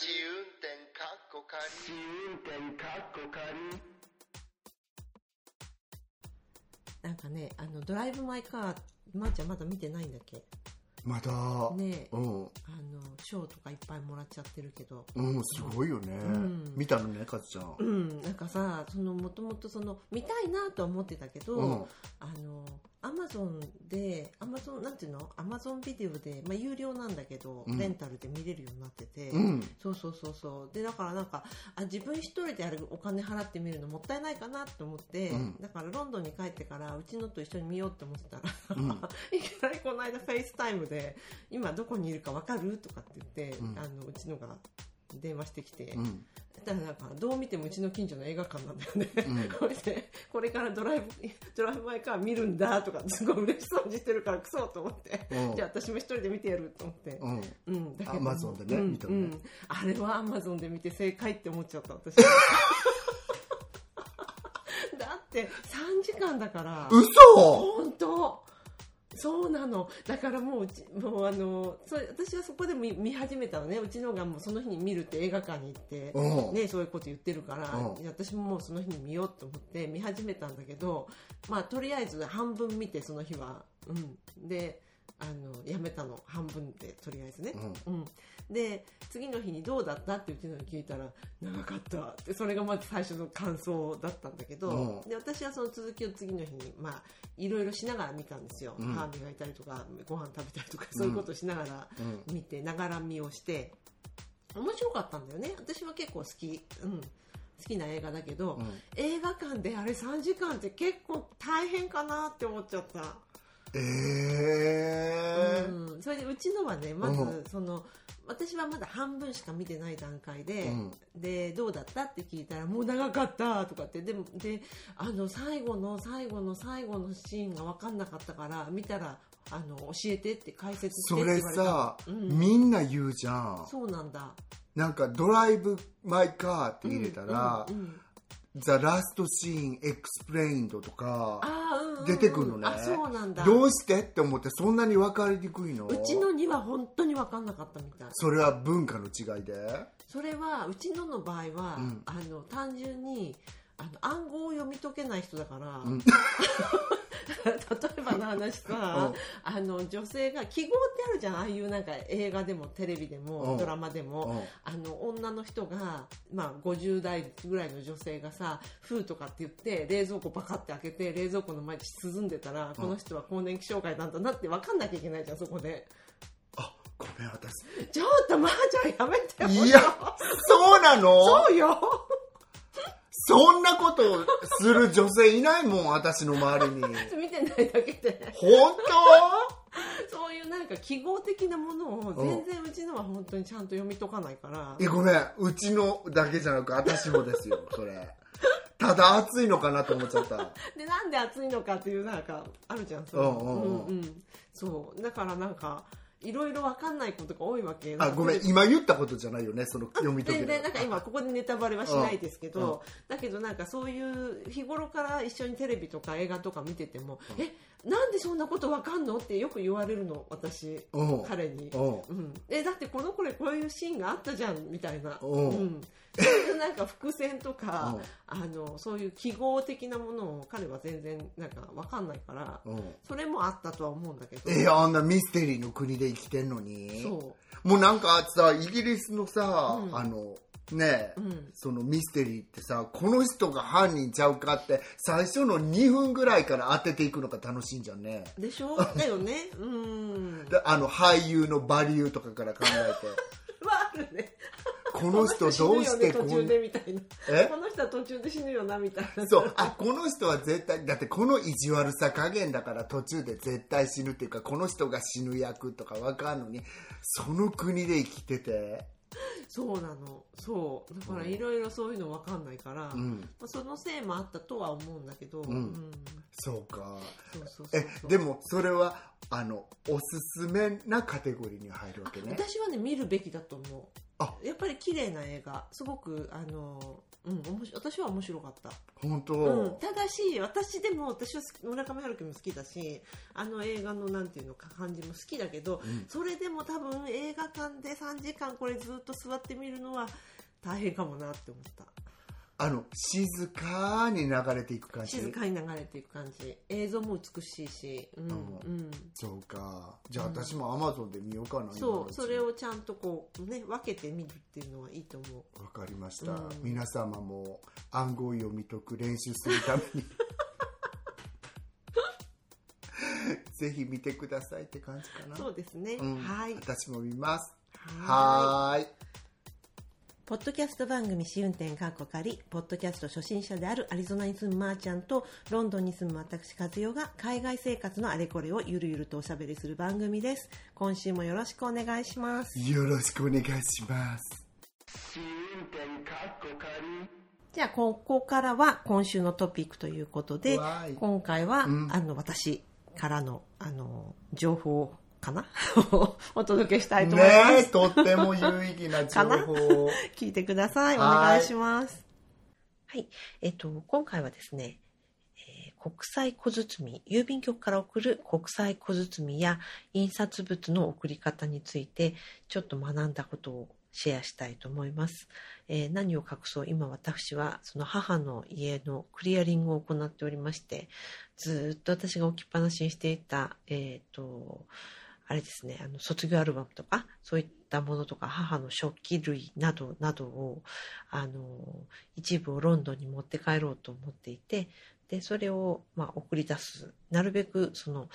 自運転かっこ仮。なんかね、ドライブマイカー、まーちゃんまだ見てないんだっけ？まだ。ねえ、うん、賞とかいっぱいもらっちゃってるけど。うん、すごいよね。うん、見たのね、かずちゃん。うん、なんかさ、もともと見たいなとは思ってたけど、うん、アマゾン、なんていうの？アマゾンビデオで、まあ、有料なんだけど、レンタルで見れるようになってて、うん、そう。で、だからなんか、自分一人であれお金払って見るのもったいないかなと思って、うん、だからロンドンに帰ってから、うちのと一緒に見ようって思ってたら、うん、いきなりこの間フェイスタイムで、今どこにいるかわかる？とかって言って、うん、うちのが、電話してきて、うん、だからなんかどう見てもうちの近所の映画館なんだよね、うん、これからドライブマイカー見るんだとかすごい嬉しそうにしてるからクソと思って、うん、じゃあ私も一人で見てやると思って、うんうん、だけど Amazon でね、見たのね、うん、あれは Amazon で見て正解って思っちゃった私だって3時間だから。嘘？本当そうなの。だからもう私はそこで見始めたのね。うちのがもうその日に見るって映画館に行って、ね、そういうこと言ってるから、私ももうその日に見ようと思って見始めたんだけど、まあとりあえず半分見てその日は、うん、でやめたの半分でとりあえずね、うんうん、で次の日にどうだったってうちのに聞いたら長かったって、それがまず最初の感想だったんだけど、うん、で私はその続きを次の日にまあいろいろしながら見たんですよ、うん、歯磨いたりとかご飯食べたりとかそういうことをしながら見て、ながら見をして面白かったんだよね。私は結構好き、うん、好きな映画だけど、うん、映画館であれ3時間って結構大変かなって思っちゃった。うん、それでうちのはね、まず私はまだ半分しか見てない段階で、うん、でどうだったって聞いたらもう長かったとかって、で最後のシーンが分かんなかったから見たら教えてって解説してって言われた。それさ、うん、みんな言うじゃん。そうなんだ。なんかドライブマイカーって入れたら、うんうんうん、ザ・ラストシーンエクスプレインドとか出てくるのね。あ、そうなんだ。どうしてって思って、そんなに分かりにくいの？うちのには本当に分かんなかったみたい。それは文化の違いで。それはうちのの場合は、うん、単純に暗号を読み解けない人だから、うん、例えばの話さ、うん、女性が記号ってあるじゃん、ああいうなんか映画でもテレビでも、うん、ドラマでも、うん、女の人が、まあ、50代ぐらいの女性がさ、フーとかって言って冷蔵庫バカって開けて冷蔵庫の前に涼んでたら、うん、この人は更年期障害なんだなって分かんなきゃいけないじゃん、そこで。あ、ごめん、私ちょっとまーちゃんやめてよ。いや、そうなの？そうよ。そんなことする女性いないもん、私の周りに。見てないだけで。本当？そういうなんか記号的なものを全然うちのは本当にちゃんと読み解かないから。え、ごめん、うちのだけじゃなく私もですよ、それ。ただ暑いのかなと思っちゃった。で、なんで暑いのかっていうなんかあるじゃん、それ。うん。そう。だからなんか。いろいろ分かんないことが多いわけ。あ、ごめん、今言ったことじゃないよね、その読み解ける。全然なんか今ここでネタバレはしないですけど、だけどなんかそういう日頃から一緒にテレビとか映画とか見てても、え、なんでそんなこと分かんのってよく言われるの、私、彼に。うん、え、だってこのこれこういうシーンがあったじゃんみたいな。うん、なんか伏線とかそういう記号的なものを彼は全然なんか分かんないから、それもあったとは思うんだけど。あんなミステリーの国で生きてんのに。そう。もうなんかさ、イギリスのさ、うん、ねえ、うん、そのミステリーってさ、この人が犯人ちゃうかって最初の2分ぐらいから当てていくのが楽しいんじゃんね。でしょ？だよね。うん。俳優のバリューとかから考えて。まああるね。この人どうしてこの人は途中で死ぬよなみたいな。そう、あ、この人は絶対だってこの意地悪さ加減だから途中で絶対死ぬっていうか、この人が死ぬ役とかわかんのに、その国で生きてて。そうなの。そうだからいろいろそういうの分かんないから、うん、まあ、そのせいもあったとは思うんだけど、うんうん、そうか。そうでもそれはおすすめなカテゴリーに入るわけね。私はね、見るべきだと思う。あ、やっぱり綺麗な映画、すごくうん、私は面白かった。本当。うん、ただし私は村上春樹も好きだし、あの映画のなんていうのか感じも好きだけど、うん、それでも多分映画館で3時間これずっと座って見るのは大変かもなって思った。あの静かに流れていく感じ。静かに流れていく感じ。映像も美しいし。うん。うん、そうか。じゃあ私も Amazon で見ようかな、うん。そう。それをちゃんとこうね分けて見るっていうのはいいと思う。わかりました、うん。皆様も暗号読み解く練習するためにぜひ見てくださいって感じかな。そうですね。うん、はい。私も見ます。はーい。ポッドキャスト番組試運転かっこかり、ポッドキャスト初心者であるアリゾナに住むまーちゃんとロンドンに住む私和代が海外生活のあれこれをゆるゆるとおしゃべりする番組です。今週もよろしくお願いします。よろしくお願いします。試運転かっこかり。じゃあここからは今週のトピックということで、今回は、私からの、情報をかなお届けしたいと思います。ね、とっても有意義な情報を聞いてください。お願いします。はい、今回はですね、国際小包、郵便局から送る国際小包や印刷物の送り方についてちょっと学んだことをシェアしたいと思います。何を隠そう、今私はその母の家のクリアリングを行っておりまして、ずっと私が置きっぱなしにしていたあれですね、卒業アルバムとかそういったものとか母の食器類などなどを一部をロンドンに持って帰ろうと思っていて、でそれを送り出す、なるべくその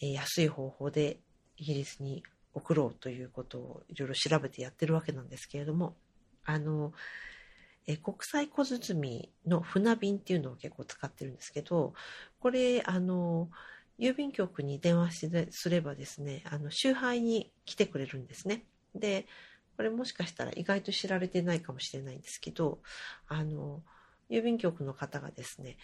安い方法でイギリスに送ろうということをいろいろ調べてやってるわけなんですけれども、国際小包の船便っていうのを結構使ってるんですけど、これ郵便局に電話すればですね、集配に来てくれるんですね。で、これもしかしたら意外と知られてないかもしれないんですけど、郵便局の方がですね、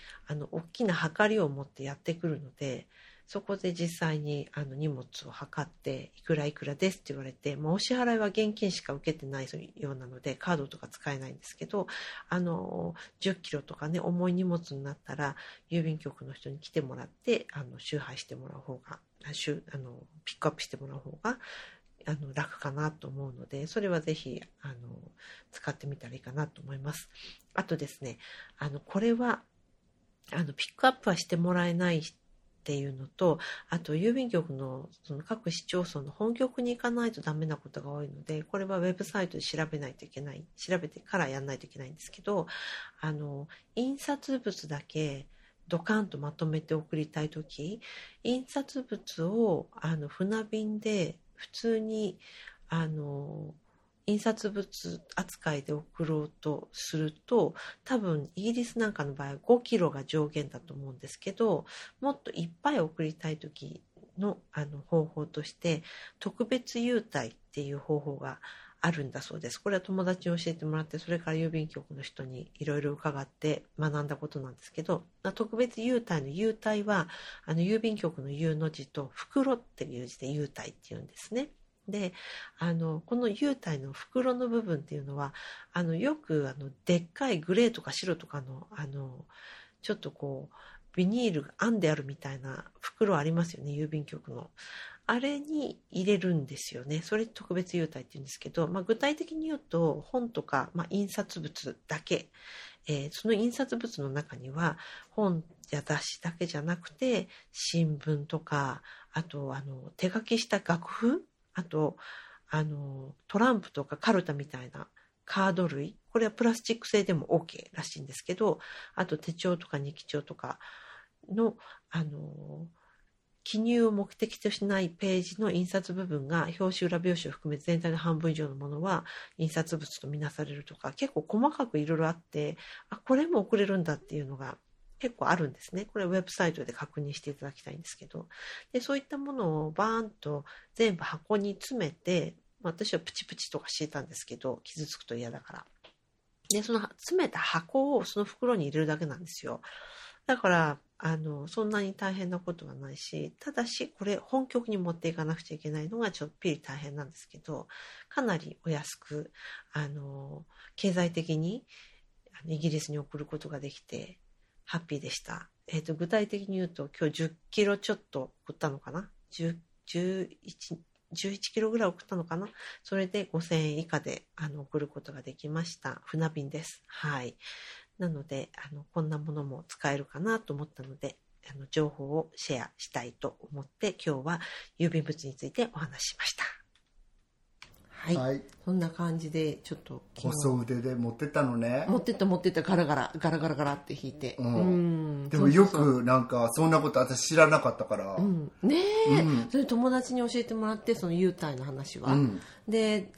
大きな量りを持ってやってくるので、そこで実際に荷物を測っていくらいくらですって言われて、お支払いは現金しか受けてないようなのでカードとか使えないんですけど、10キロとかね、重い荷物になったら郵便局の人に来てもらって集配してもらう方が、ピックアップしてもらう方が楽かなと思うので、それはぜひ使ってみたらいいかなと思います。あとですね、これはピックアップはしてもらえないっていうのと、あと郵便局のその各市町村の本局に行かないとダメなことが多いので、これはウェブサイトで調べてからやんないといけないんですけど、印刷物だけドカンとまとめて送りたいとき、印刷物を船便で普通に印刷物扱いで送ろうとすると、多分イギリスなんかの場合は5キロが上限だと思うんですけど、もっといっぱい送りたい時の方法として特別優待っていう方法があるんだそうです。これは友達に教えてもらって、それから郵便局の人にいろいろ伺って学んだことなんですけど、特別優待の優待は郵便局のUの字と袋っていう字で優待っていうんですね。でこの優待の袋の部分っていうのはよくでっかいグレーとか白とかのちょっとこうビニールが編んであるみたいな袋ありますよね、郵便局の。あれに入れるんですよね。それ特別優待って言うんですけど、具体的に言うと本とか、印刷物だけ、その印刷物の中には本や雑誌だけじゃなくて新聞とか、あと手書きした楽譜、あとトランプとかカルタみたいなカード類、これはプラスチック製でも OK らしいんですけど、あと手帳とか日記帳とかの記入を目的としないページの印刷部分が表紙裏表紙を含め全体の半分以上のものは印刷物とみなされるとか、結構細かくいろいろあって、これも送れるんだっていうのが結構あるんですね。これはウェブサイトで確認していただきたいんですけど、でそういったものをバーンと全部箱に詰めて、私はプチプチとか敷いたんですけど、傷つくと嫌だから、でその詰めた箱をその袋に入れるだけなんですよ。だからそんなに大変なことはないし、ただしこれ本局に持っていかなくちゃいけないのがちょっぴり大変なんですけど、かなりお安く経済的にイギリスに送ることができてハッピーでした。具体的に言うと今日10キロちょっと送ったのかな、11キロぐらい送ったのかな。それで5000円以下で送ることができました。船便です。はい。なのでこんなものも使えるかなと思ったので情報をシェアしたいと思って今日は郵便物についてお話ししました。はい、はい、そんな感じでちょっと細腕で持ってったのね。持ってったガラガラって弾いて、うん、でもよくなんかそんなこと私知らなかったから、うん、ねえ、うん、それ友達に教えてもらって、その優待の話は、うん、で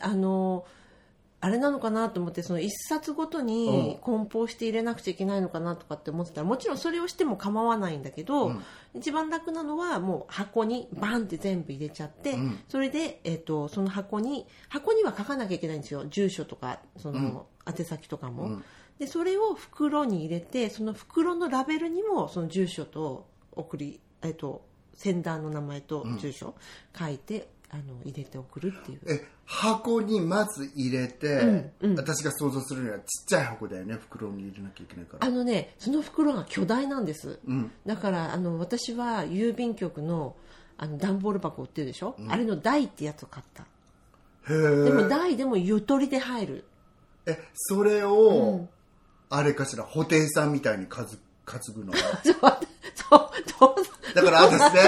あれなのかなと思って、その一冊ごとに梱包して入れなくちゃいけないのかなとかって思ってたら、もちろんそれをしても構わないんだけど、うん、一番楽なのはもう箱にバンって全部入れちゃって、うん、それで、その箱には書かなきゃいけないんですよ、住所とかその宛先とかも、うん、でそれを袋に入れて、その袋のラベルにもその住所とセンダーの名前と住所書いて、うん、入れて送るっていう。箱にまず入れて、うんうん、私が想像するにはちっちゃい箱だよね。袋に入れなきゃいけないから、その袋が巨大なんです、うん、だから私は郵便局の段ボール箱売ってるでしょ、うん、あれの台ってやつを買った。へえ。でも台でもゆとりで入る。それを、うん、あれかしら、布袋さんみたいに担ぐのそうだから私ね、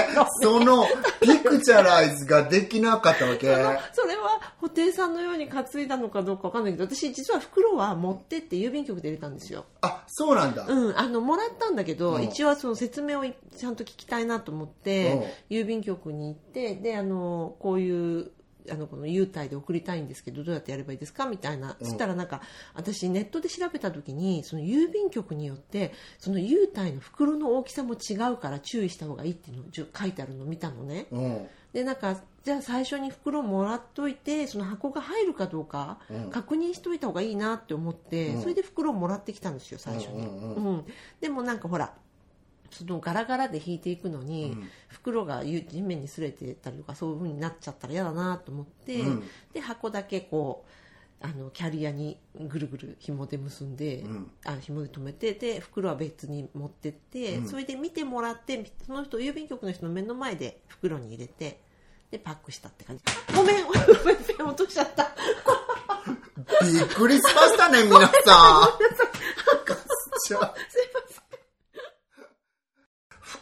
そのピクチャライズができなかったわけ。それは布袋さんのように担いだのかどうかわかんないけど、私実は袋は持ってって郵便局で入れたんですよ。あ、そうなんだ。うん、もらったんだけど、うん、一応その説明をちゃんと聞きたいなと思って、うん、郵便局に行って、でこういうこの優待で送りたいんですけどどうやってやればいいですかみたいな、うん、そしたらなんか私ネットで調べた時に、その郵便局によってその優待の袋の大きさも違うから注意した方がいいっていうの書いてあるのを見たのね、うん、でなんかじゃあ最初に袋もらっといてその箱が入るかどうか確認しといた方がいいなって思って、うん、それで袋をもらってきたんですよ最初に、うんうんうんうん、でもなんかほらそのガラガラで引いていくのに、うん、袋が地面に擦れてたりとかそういう風になっちゃったら嫌だなと思って、うん、で箱だけこうキャリアにぐるぐる紐で結んで、うん、紐で留めて、で袋は別に持ってって、うん、それで見てもらって、その人郵便局の人の目の前で袋に入れて、でパックしたって感じ。ごめん落としちゃった。びっくりしましたね皆さん。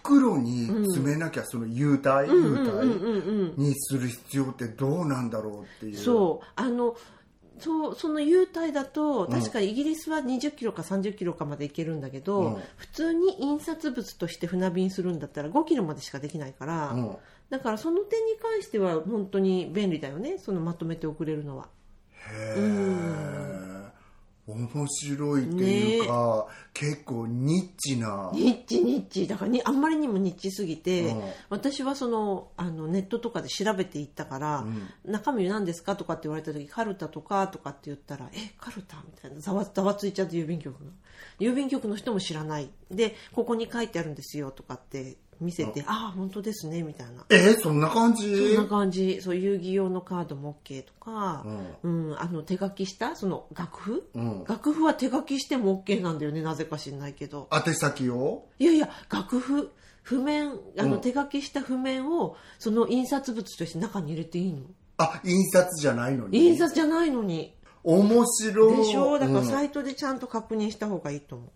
袋に詰めなきゃ、その優待にする必要ってどうなんだろうっていう。そうその優待だと確かイギリスは20キロか30キロかまで行けるんだけど、うん、普通に印刷物として船便するんだったら5キロまでしかできないから、うん、だからその点に関しては本当に便利だよね、そのまとめて送れるのは。へー、面白いっていうか、ね、結構ニッチだからあんまりにもニッチすぎて、うん、私はそのネットとかで調べていったから、うん、中身何ですかとかって言われた時カルタとかって言ったらカルタみたいなざわついちゃって、郵便局の人も知らないで、ここに書いてあるんですよとかって見せて、ああ本当ですねみたいな。そんな感じ。そう、遊戯用のカードも OK とか、うんうん、手書きしたその楽譜、うん、楽譜は手書きしても OK なんだよね、なぜか知んないけど。宛先をいや楽譜譜面うん、手書きした譜面をその印刷物として中に入れていいの。あ、印刷じゃないのに面白いでしょ。だからサイトでちゃんと確認した方がいいと思う、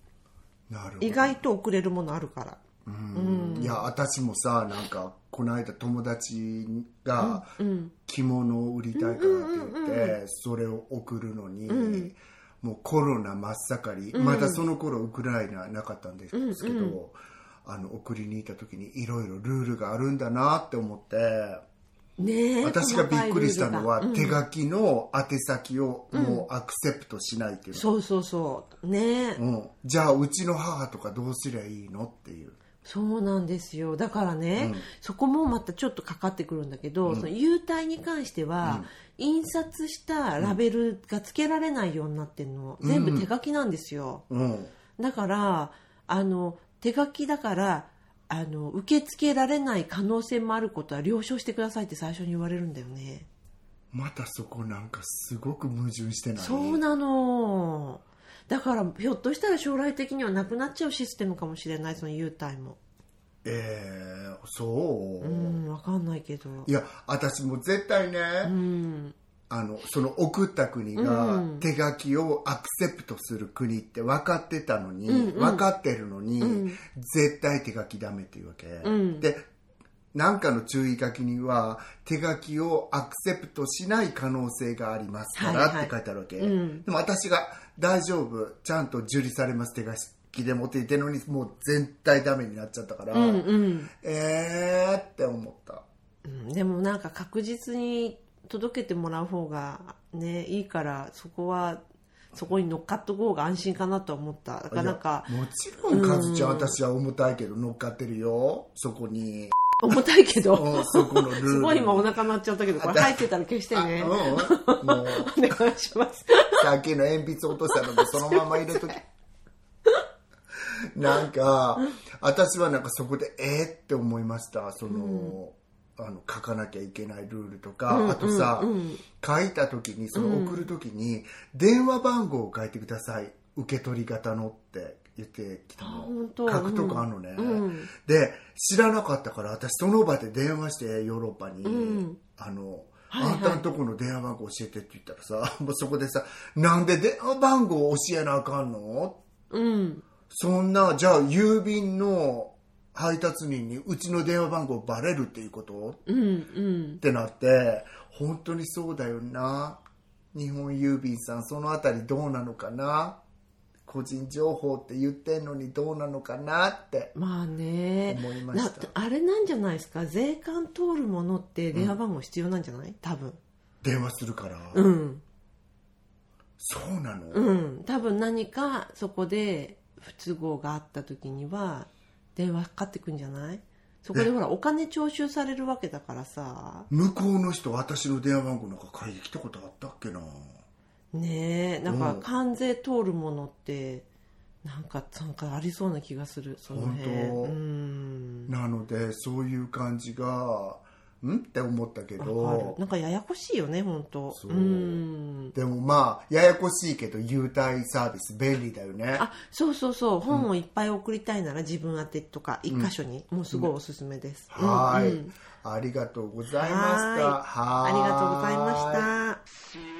うん、なるほど。意外と送れるものあるから。うんうん、いや私もさ、なんかこの間友達が着物を売りたいからって言ってそれを送るのに、うん、もうコロナ真っ盛り、うん、まだその頃ウクライナなかったんですけど、うんうん、送りに行った時にいろいろルールがあるんだなって思って、ね、私がびっくりしたのは、うん、手書きの宛先をもうアクセプトしないっていうの、そうね、うん、じゃあうちの母とかどうすりゃいいのっていう。そうなんですよ。だからね、うん、そこもまたちょっとかかってくるんだけど、うん、その優待に関しては、うん、印刷したラベルが付けられないようになってるの、うん、全部手書きなんですよ、うん、だから手書きだから受け付けられない可能性もあることは了承してくださいって最初に言われるんだよね。またそこなんかすごく矛盾してない？そうなの。だからひょっとしたら将来的にはなくなっちゃうシステムかもしれない、その優待も。そう、うん、分かんないけど、いや私も絶対ね、うん、その送った国が手書きをアクセプトする国って分かってたのに、うん、分かってるのに、うん、絶対手書きダメっていうわけ、うん、で何かの注意書きには手書きをアクセプトしない可能性がありますからって書いてあるわけ、はいはい、うん、でも私が大丈夫ちゃんと受理されます手書きで持っていてのにもう全体ダメになっちゃったから、うんうん、って思った、うん、でもなんか確実に届けてもらう方がねいいから、そこに乗っかっとこうが安心かなと思った。だからなんかもちろんカズちゃん、うん、私は重たいけど乗っかってるよそこに。重たいけどそこのルールすごい今お腹鳴っちゃったけど、これ入ってたら消してね、もうお願いします。さっきの鉛筆落としたのでそのまま入れときなんか私はなんかそこでって思いました。その、うん、書かなきゃいけないルールとか、うん、あとさ、うん、書いた時にその送る時に、うん、電話番号を書いてください受け取り方のって言ってきたの、書くとかあるのね、うん、で知らなかったから私その場で電話してヨーロッパに、うん、はいはい、あんたんとこの電話番号教えてって言ったらさ、もうそこでさ、なんで電話番号教えなあかんの、うん、そんなじゃあ郵便の配達人にうちの電話番号バレるっていうこと、うんうん、ってなって、本当にそうだよな、日本郵便さんそのあたりどうなのかな、個人情報って言ってんのにどうなのかなってまあね思いました。あれなんじゃないですか、税関通るものって電話番号必要なんじゃない、うん、多分電話するから、うん、そうなの、うん、多分何かそこで不都合があった時には電話かかってくんじゃない。そこでほらお金徴収されるわけだからさ、向こうの人私の電話番号なんか書いてきたことあったっけなねえ、なんか関税通るものってなんかありそうな気がする、その辺。本当、うん、なのでそういう感じがんって思ったけど、なんかややこしいよね本当。そう、うん、でもまあややこしいけど優待サービス便利だよね。あ、そうそうそう、本をいっぱい送りたいなら、うん、自分宛てとか一箇所に、うん、もうすごいおすすめです、うん、はい、うん、ありがとうございました。はい、ありがとうございました。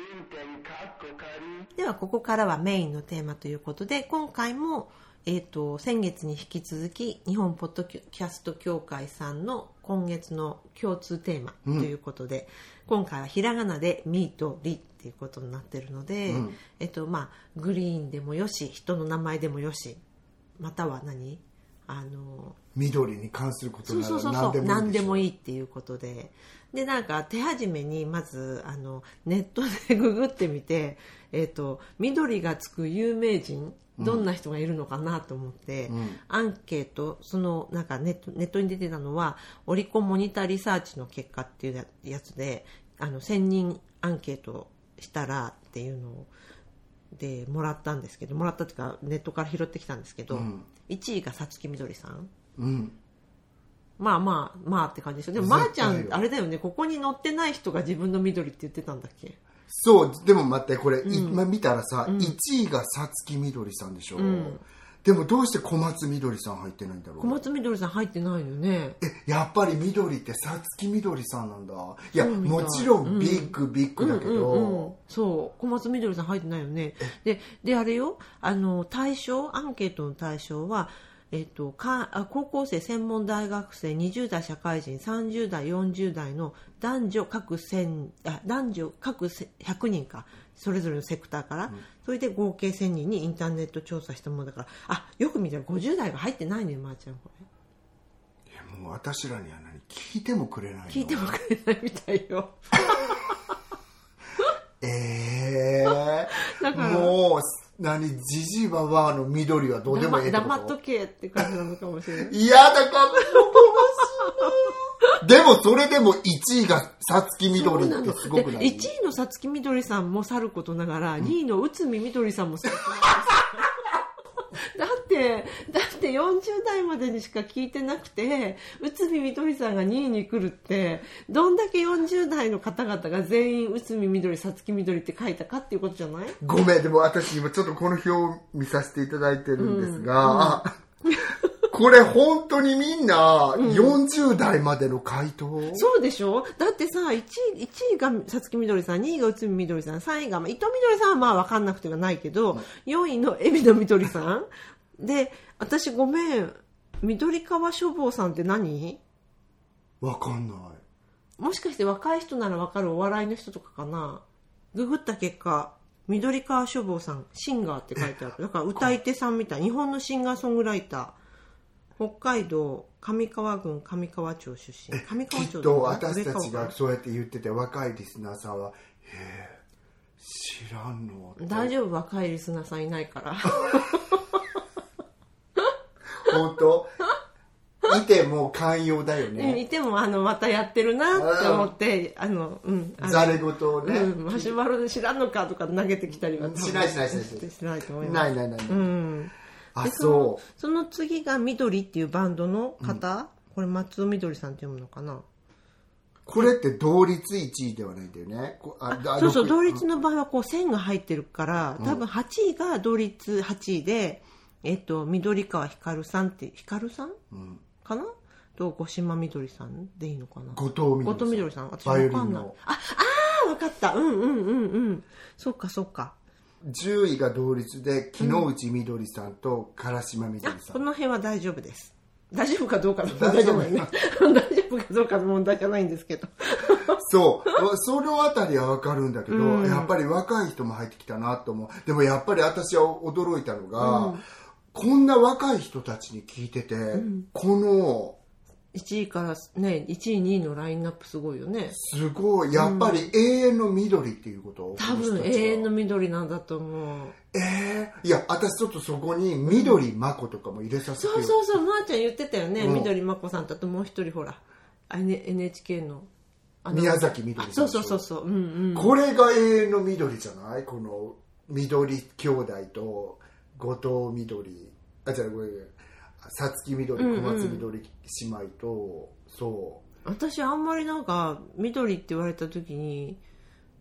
ではここからはメインのテーマということで、今回も、先月に引き続き日本ポッドキャスト協会さんの今月の共通テーマということで、うん、今回はひらがなでミーとリっていうことになってるので、うん、まあ、グリーンでもよし人の名前でもよし、または何緑に関することなら何でもいいっていうことで、でなんか手始めにまずネットでググってみて、緑がつく有名人どんな人がいるのかなと思って、うん、アンケートそのなんかネットに出てたのはオリコンモニターリサーチの結果っていうやつで、1000人アンケートしたらっていうのをでもらったんですけど、もらったっていうかネットから拾ってきたんですけど、うん、1位がさつきみどりさん、うん、まあまあまあって感じでしょ。でもまあちゃんあれだよね、ここに載ってない人が自分の緑って言ってたんだっけ。そうでも待ってこれ、うん、今見たらさ、うん、1位がさつきみどりさんでしょ、うん、でもどうして小松みどりさん入ってないんだろう。小松みどりさん入ってないよね。やっぱりみどりってさつきみどりさんなんだ。いやもちろんビッグビッグだけど、うんうんうん、そう小松みどりさん入ってないよね。であれよ、対象アンケートの対象は、高校生専門大学生20代社会人30代40代の男女各100人か、それぞれのセクターから、うん、それで合計1000人にインターネット調査したものだから、あよく見たら50代が入ってないね、まーちゃんこれ。いやもう私らには何聞いてもくれないの。聞いてもくれないみたいよだからもうじじばばの緑はどうでもいいってこと。黙っとけって感じなのかもしれない。いやだからでもそれでも1位がさつきみどりってすごくない？1位のさつきみどりさんもさることながら、2位のうつみみどりさんもさることながらだっだって40代までにしか聞いてなくて、内海みどりさんが2位に来るって、どんだけ40代の方々が全員内海みどり、さつきみどりって書いたかっていうことじゃない？ごめん、でも私今ちょっとこの表を見させていただいてるんですが、うんうん、これ本当にみんな40代までの回答、うん、そうでしょ。だってさ、1位がさつきみどりさん、2位がうつみみどりさん、3位が、まあ、伊藤みどりさんはまあ分かんなくてはないけど、4位の海老名みどりさんで、私ごめん、緑川書房さんって何？分かんない。もしかして若い人なら分かるお笑いの人とかかな。ググった結果、緑川書房さんシンガーって書いてある。だから歌い手さんみたい、日本のシンガーソングライター、北海道上川郡上川町出身。上川町、きっと私たちがそうやって言ってて、若いリスナーさんはへー知らんの。大丈夫、若いリスナーさんいないから本当いても寛容だよね、うん、いてもまたやってるなって思って、ざれ言をね、うん、マシュマロで知らんのかとか投げてきたりはしないと思います。ない、うん、あ、その次がみどりっていうバンドの方、うん、これ松尾みどりさんって読むのかな。これって同率1位ではないんだよね。そうそう、同率の場合はこう線が入ってるから、うん、多分8位が同率8位で、緑川光さんって、光さん、うん、かなと五島みどりさんでいいのかな。後藤みどりさん、私わかんない。あ、わかった。うんうんうんうん、そうか。10位が同率で木之内みどりさんと唐島みどりさん、うん、この辺は大丈夫です。大丈夫かどうかの問題じゃないね大丈夫かどうかの問題じゃないんですけどそう、そのあたりは分かるんだけど、うん、やっぱり若い人も入ってきたなと思う。でもやっぱり私は驚いたのが、うん、こんな若い人たちに聞いてて、うん、この1位からね、1位2位のラインナップすごいよね。すごい、やっぱり永遠の緑っていうこと、うん、多分永遠の緑なんだと思う。いや私ちょっとそこに緑真子とかも入れさせて、うん、そう、まーちゃん言ってたよね、うん、緑真子さんと、あともう一人ほら NHK の宮崎みどりさん。そう、うんうん、これが永遠の緑じゃない？この緑兄弟と後藤緑、あ、違う、これさつきみどり、小松みどり姉妹と、うんうん、そう、私あんまりなんかみどりって言われた時に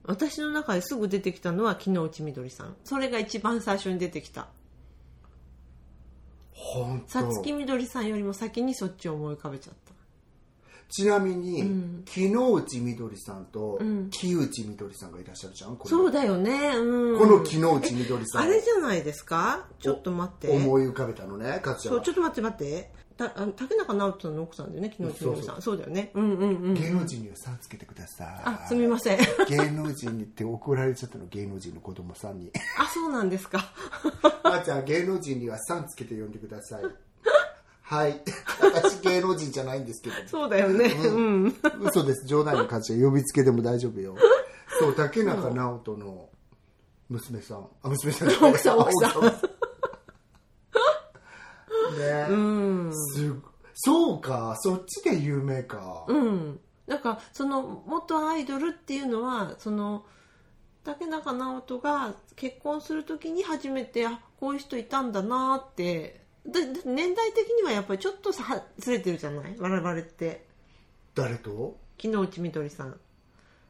私の中ですぐ出てきたのは木之内みどりさん、それが一番最初に出てきた。本当、さつきみどりさんよりも先にそっちを思い浮かべちゃった。ちなみに、うん、木之内みどりさんと、うん、木内みどりさんがいらっしゃるじゃん。これそうだよね、うん、この木之内みどりさん、あれじゃないですか。ちょっと待って、思い浮かべたのね、かつちゃん。そう、ちょっと待って、竹中直人さんの奥さんだよね、木之内みどりさん。そうだよね、うんうんうん。芸能人にはさんつけてください。あ、すみません芸能人にって怒られちゃったの、芸能人の子供さんにあ、そうなんですかまーちゃん、芸能人にはさんつけて呼んでくださいはい、私芸能人じゃないんですけどそうだよね、うんうん、嘘です、冗談の感じは呼びつけでも大丈夫よそう、竹中直人の娘さん、あ、娘さんじゃない、奥さんね、うん、そうか、そっちで有名か。うん、なんかその元アイドルっていうのは、その竹中直人が結婚するときに初めて、あ、こういう人いたんだなって年代的にはやっぱりちょっとずれてるじゃない我々って。誰と？木之内みどりさん。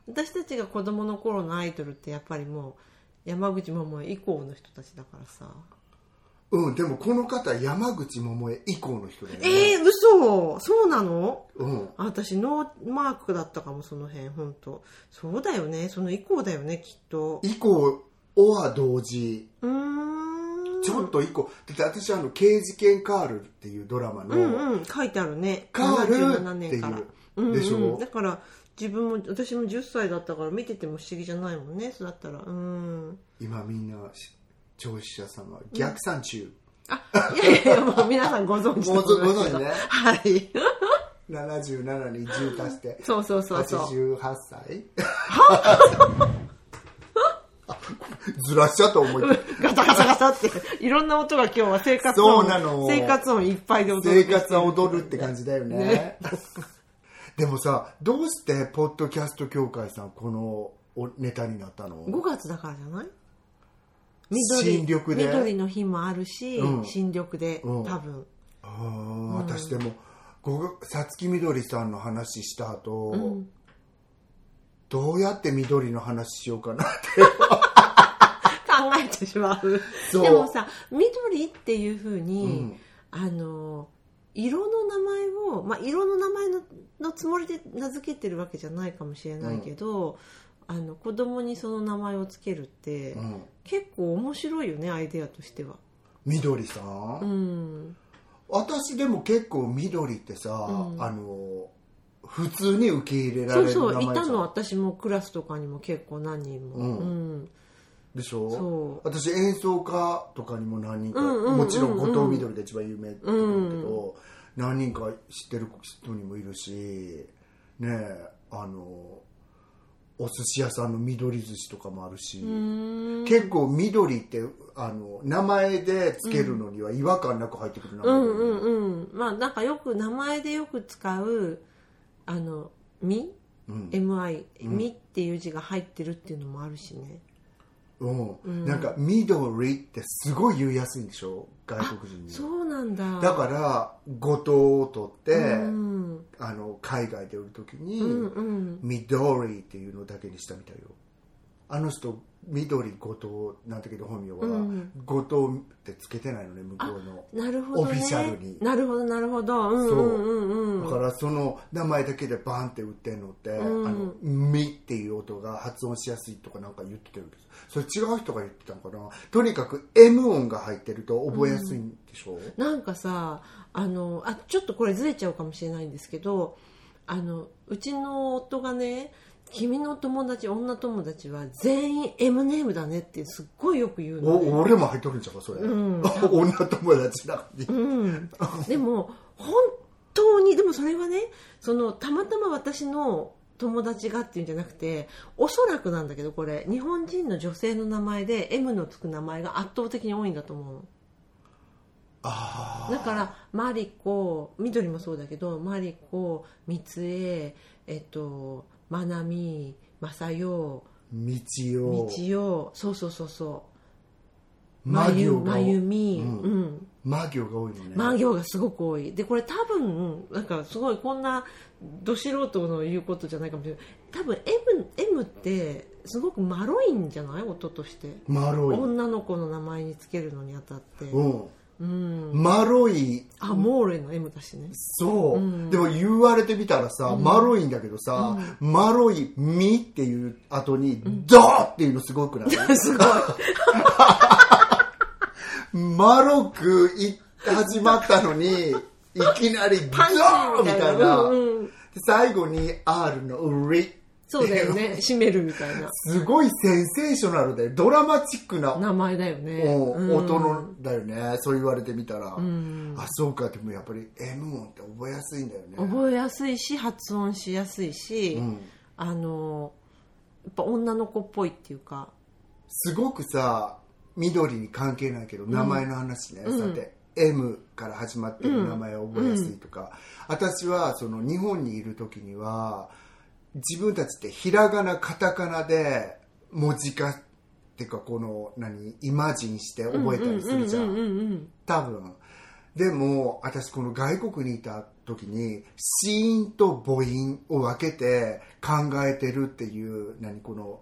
私たちが子供の頃のアイドルってやっぱりもう山口百恵以降の人たちだからさ。うん、でもこの方山口百恵以降の人だよね。嘘、そうなの？うん。私ノーマークだったかも、その辺。本当そうだよね、その以降だよね、きっと。以降は同時。ちょっと一個、だって私刑事件カールっていうドラマの、うんうん、書いてあるね、カール77年から、うんうん、でしょ。だから私も10歳だったから見てても不思議じゃないもんね。そうだったら、うん、今みんな聴取者さんは逆算中、うん、あ、いやもう皆さんご存知だと思いますけど、はい77に10足してそう88歳ずらしちゃった思いガタガタガタっていろんな音が今日は生活音いっぱいで踊る、生活は踊るって感じだよ ねでもさ、どうしてポッドキャスト協会さんこのネタになったの？5月だからじゃない？新緑で緑の日もあるし、うん、新緑で、うん、多分あ、うん、私でもさつきみどりさんの話した後、うん、どうやって緑の話しようかなって考えてしまう。でもさ、緑っていう風に、うん、色の名前を、まあ、色の名前 のつもりで名付けてるわけじゃないかもしれないけど、うん、子供にその名前をつけるって、うん、結構面白いよね、アイデアとしては。みどりさん、うん、私でも結構みどりってさ、うん、普通に受け入れられる名前。そうそう、いたの。私もクラスとかにも結構何人も、うんうんでしょ。そう、私演奏家とかにも何人か、うんうんうんうん、もちろん後藤みどりが一番有名だけど、うん、何人か知ってる人にもいるしねえ、お寿司屋さんの緑寿司とかもあるし、結構緑って名前でつけるのには違和感なく入ってくる名前、うんうんうん、まあなんかよく名前でよく使うみ、うん、MI、うん、みっていう字が入ってるっていうのもあるしね。うん、なんか緑ってすごい言いやすいんでしょ、外国人に。そうなんだ。だから語頭を取って、うん、海外で売るときに、うんうん、緑っていうのだけにしたみたいよ。あの人緑後藤なんだけど本名は、うん、後藤ってつけてないのね、向こうの、なるほど、ね、オフィシャルに。なるほどなるほど、うんうんうん、そうだからその名前だけでバンって売ってんのって、うん、みっていう音が発音しやすいとかなんか言ってるんです。それ違う人が言ってたのかな。とにかく M 音が入ってると覚えやすいんでしょ、うん、なんかさちょっとこれずれちゃうかもしれないんですけど、うちの夫がね、君の友達、女友達は全員 M ネームだねってすっごいよく言うの、ね、俺も入っとるんちゃうかそれ、うん、女友達なのに、うん、でも本当に、でもそれはね、たまたま私の友達がっていうんじゃなくて、おそらくなんだけど、これ日本人の女性の名前で M のつく名前が圧倒的に多いんだと思うの。あ、だからマリコ、緑もそうだけど、マリコ、ミツエ、まなみ、まさよ、みちよ、そうそうそうそう、まゆ、まゆみ、うん、ま行が多いのね。ま行がすごく多い。で、これ多分なんかすごいこんなど素人の言うことじゃないかもしれない。多分 M ってすごくマロいんじゃない？音として。マロい。女の子の名前につけるのにあたって。うん。うん、マロイ、あ、モーレの M だしね。そう、うん、でも言われてみたらさ、うん、マロイんだけどさ、うん、マロイミっていう後に、うん、ドーっていうのすごくない？すごいマロく始まったのにいきなりドーみたいな、うん、で最後に R のウリ、そうだよね、締めるみたいな。すごいセンセーショナルだよ、ドラマチックな名前だよね、うん、音のだよね、そう言われてみたら、うん、あ、そうか。でもやっぱり M 音って覚えやすいんだよね。覚えやすいし発音しやすいし、うん、やっぱ女の子っぽいっていうか。すごくさ、緑に関係ないけど名前の話ね、うん、さて、うん、M から始まってる名前を覚えやすいとか、うんうん、私は日本にいる時には自分たちってひらがなカタカナで文字化っていうか、イマジンして覚えたりするじゃん、多分。でも私この外国にいた時に子音と母音を分けて考えてるっていうこの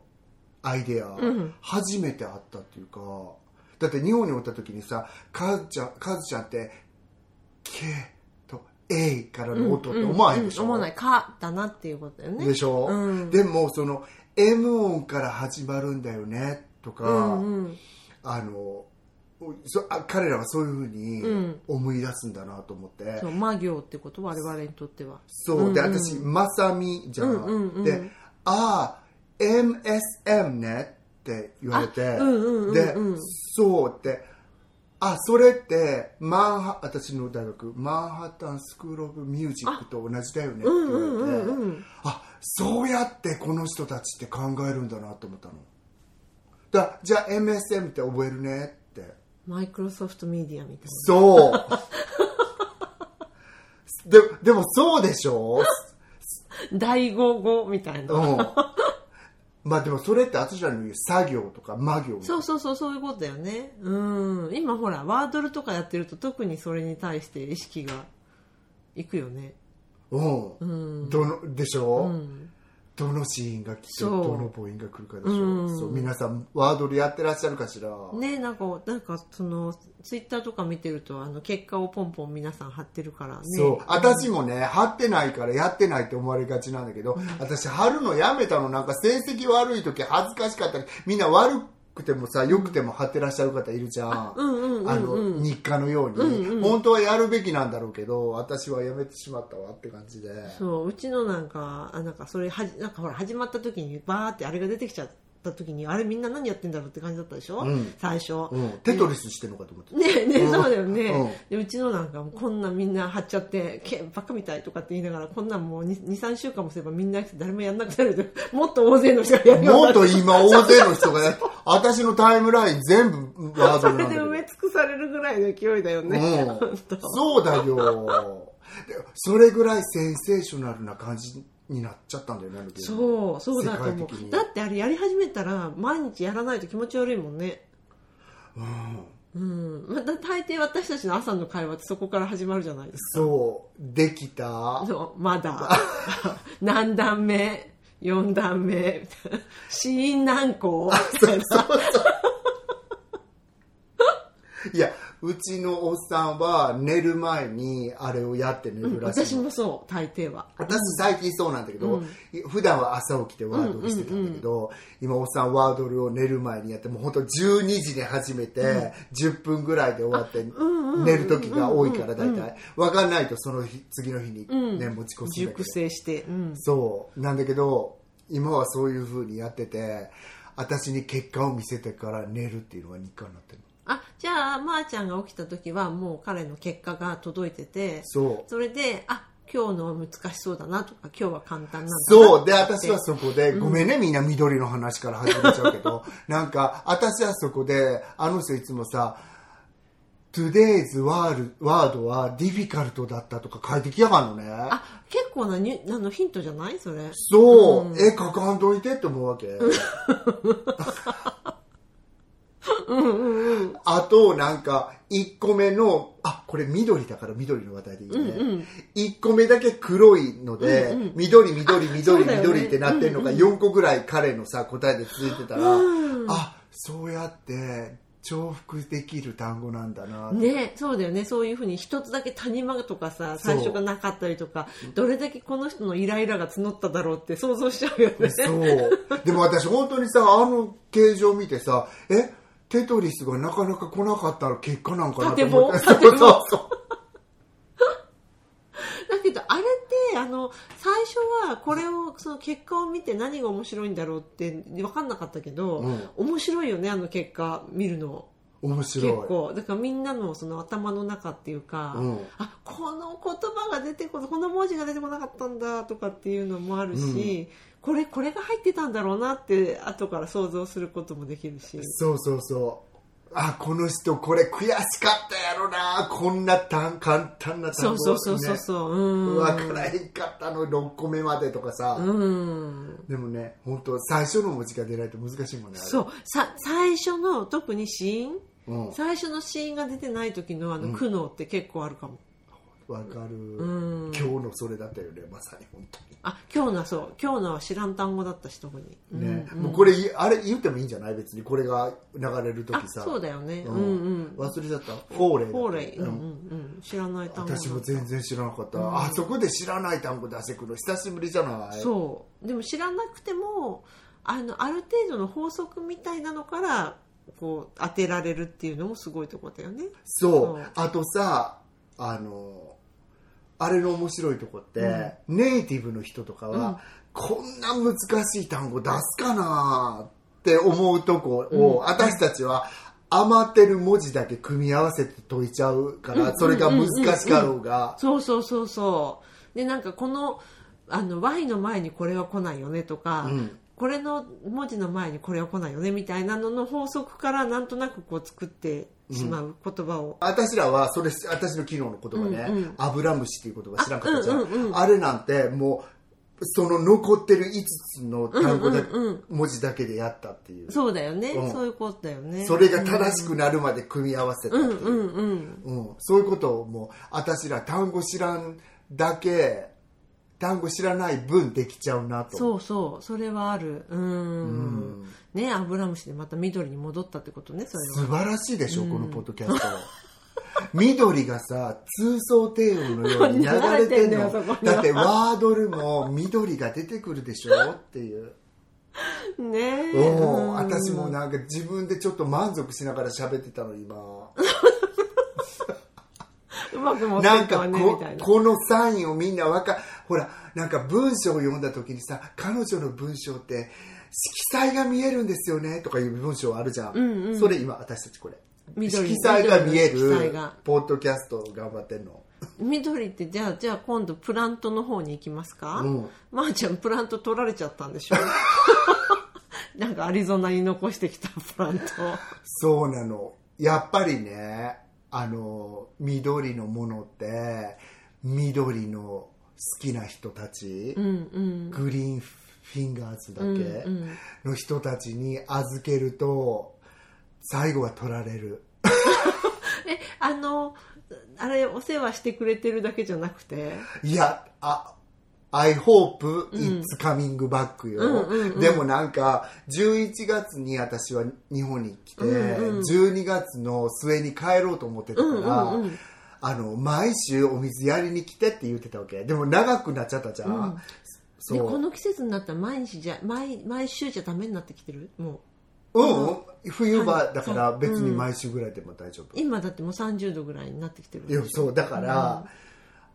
アイデア初めてあったっていうか、だって日本におった時にさ、カズちゃんってけA からの音って思わないでしょ、うんうん、思わない、かだなっていうことだよね、でしょ、うん、でもM 音から始まるんだよねとか、うんうん、彼らはそういうふうに思い出すんだなと思って、うん、そう、ま行ってことは我々にとってはそうで、うんうん、私まさみじゃん、うんうん、で、ああ MSM ねって言われて、うんうんうんうん、で、そうって、あ、それって私の大学マンハッタンスクール・オブ・ミュージックと同じだよねって言われて、うんうんうん、あ、そうやってこの人たちって考えるんだなと思ったのだ。じゃあ MSM って覚えるねって、マイクロソフトメディアみたいな。そうでもそうでしょ、大語語みたいな、うん、まあでもそれって私らの言う作業とか魔業、そうそうそう、そういうことだよね。うん、今ほらワードルとかやってると特にそれに対して意識がいくよね。おう、うん、どのでしょう、うん、どのシーンが来てどの母音が来るかでしょう、うん、そう。皆さんワードルやってらっしゃるかしらね。なんかそのツイッターとか見てると結果をポンポン皆さん貼ってるからね。そう、私もね、貼ってないからやってないって思われがちなんだけど、うん、私貼るのやめたの。なんか成績悪い時恥ずかしかったり、みんな悪くてもさ良くても貼ってらっしゃる方いるじゃん、うんうんうんうん、日課のように、うんうん、本当はやるべきなんだろうけど私はやめてしまったわって感じで。そう、うちのなんかそれなんかほら始まった時にバーってあれが出てきちゃった時にあれみんな何やってんだろうって感じだったでしょ、うん、最初、うん、テトリスしてるのかと思ってね。ね、うん、そうだよね、うん、でうちのなんかこんなみんな貼っちゃってバカみたいとかって言いながらこんなんもう 2,3 週間もすればみんな誰もやんなくなるもっと大勢の人がやるようになる。もっと今大勢の人がやる私のタイムライン全部ワードなんだけどそれで埋め尽くされるぐらいの勢いだよね、うん、そうだよそれぐらいセンセーショナルな感じになっちゃったんだよね。そうだと思う。だってあれやり始めたら毎日やらないと気持ち悪いもんね。うん、うん、また大抵私たちの朝の会話ってそこから始まるじゃないですか。そうできたまだ何段目4段目死因何個そうそうそういや、うちのおっさんは寝る前にあれをやって寝るらしい、うん、私もそう、大抵は。私最近そうなんだけど、うん、普段は朝起きてワードルしてたんだけど、うんうんうん、今おっさんワードルを寝る前にやってもうほんと12時に始めて、うん、10分ぐらいで終わって寝る時が多いから大体分かんないとその日次の日に、ね、うん、持ち越すんだけど熟成して、うん、そうなんだけど今はそういう風にやってて私に結果を見せてから寝るっていうのが日課になってる。あ、じゃあまーちゃんが起きた時はもう彼の結果が届いてて、 それで今日のは難しそうだなとか今日は簡単なんだな。そうで、私はそこで、うん、ごめんね、みんな緑の話から始めちゃうけどなんか私はそこであの人いつもさ Today's word は difficult だったとか書いてきやがんのね。あ、結構なヒントじゃないそれ。そう、うん、書かんといてって思うわけうんうんうん、あとなんか1個目のこれ緑だから緑の話題でいいよね、うんうん、1個目だけ黒いので、うんうん、緑ってなってるのが4個ぐらい彼のさ答えで続いてたら、うん、そうやって重複できる単語なんだなね。そうだよね。そういう風に一つだけ谷間とかさ最初がなかったりとかどれだけこの人のイライラが募っただろうって想像しちゃうよね。そうでも私本当にさ形状見てさテトリスがなかなか来なかったら結果なんかなと思って。だけどあれって最初はこれをその結果を見て何が面白いんだろうって分かんなかったけど、うん、面白いよね結果見るの。面白い。結構だからみんなのその頭の中っていうか、うん、この言葉が出てこない、この文字が出てこなかったんだとかっていうのもあるし、うん、これが入ってたんだろうなって後から想像することもできるし。そうそうそう、この人これ悔しかったやろな、こんな簡単な単語をね、そう分からへんかったの6個目までとかさ、うん、でもね本当最初の文字が出ないと難しいもんね。そう、最初の特にシーン、うん、最初のシーンが出てない時の苦悩って結構あるかも。わかる、うん、今日のそれだったよね、まさに本当に。今日のは知らん単語だったし特に、ね、うん、もうこれあれ言ってもいいんじゃない別にこれが流れる時さ。そうだよね、うんうん、忘れちゃったフォーレイ、うんうんうん、知らない単語。私も全然知らなかった、うん、そこで知らない単語出してくるの久しぶりじゃない。そうでも知らなくてもある程度の法則みたいなのからこう当てられるっていうのもすごいとこだよね。そうあとさあれの面白いとこって、うん、ネイティブの人とかは、うん、こんな難しい単語出すかなって思うとこを、うん、私たちは余ってる文字だけ組み合わせて解いちゃうから、うん、それが難しかろうが、うんうんうん、そうでなんかこのY の前にこれは来ないよねとか、うん、これの文字の前にこれは来ないよねみたいなのの法則からなんとなくこう作ってしまう言葉を、うん、私らはそれ私の昨日の言葉ね、うんうん、アブラムシっていう言葉知らんかったじゃん、うんうんうん、あれなんてもうその残ってる5つの単語だ、うんうんうん、文字だけでやったっていう。そうだよね、うん、そういうことだよね。それが正しくなるまで組み合わせたっていう、うんうんうんうん、そういうことをもう私ら単語知らんだけ単語知らない分できちゃうなと。そうそう、それはある。うん、ね、アブラムシでまた緑に戻ったってことね。それは素晴らしいでしょ、このポッドキャスト。緑がさ通奏低音のように流れてんの。だってワードルも緑が出てくるでしょっていう。ねえ。おお、私もなんか自分でちょっと満足しながら喋ってたの今。うまく持っていくわね、みたいな。このサインをみんなほら、なんか文章を読んだ時にさ、彼女の文章って色彩が見えるんですよねとかいう文章あるじゃん、うんうん、それ今私たちこれ色彩が見えるポッドキャスト頑張ってんの。緑って、じゃあ今度プラントの方に行きますか、うん、まーちゃんプラント取られちゃったんでしょ。なんかアリゾナに残してきたプラント。そうなの、やっぱりね、緑のものって緑の好きな人たち、うんうん、グリーンフィンガーズだけの人たちに預けると最後は取られる。え、あれお世話してくれてるだけじゃなくて、いや、I hope it's coming back よ、うんうんうんうん、でもなんか11月に私は日本に来て、うんうん、12月の末に帰ろうと思ってたから、うんうんうん、毎週お水やりに来てって言ってたわけ。でも長くなっちゃったじゃん、うん、そう、ね、この季節になったら毎週じゃダメになってきてるもう、うん、冬場だから別に毎週ぐらいでも大丈夫、うん、今だってもう30度ぐらいになってきてる。いや、そうだから、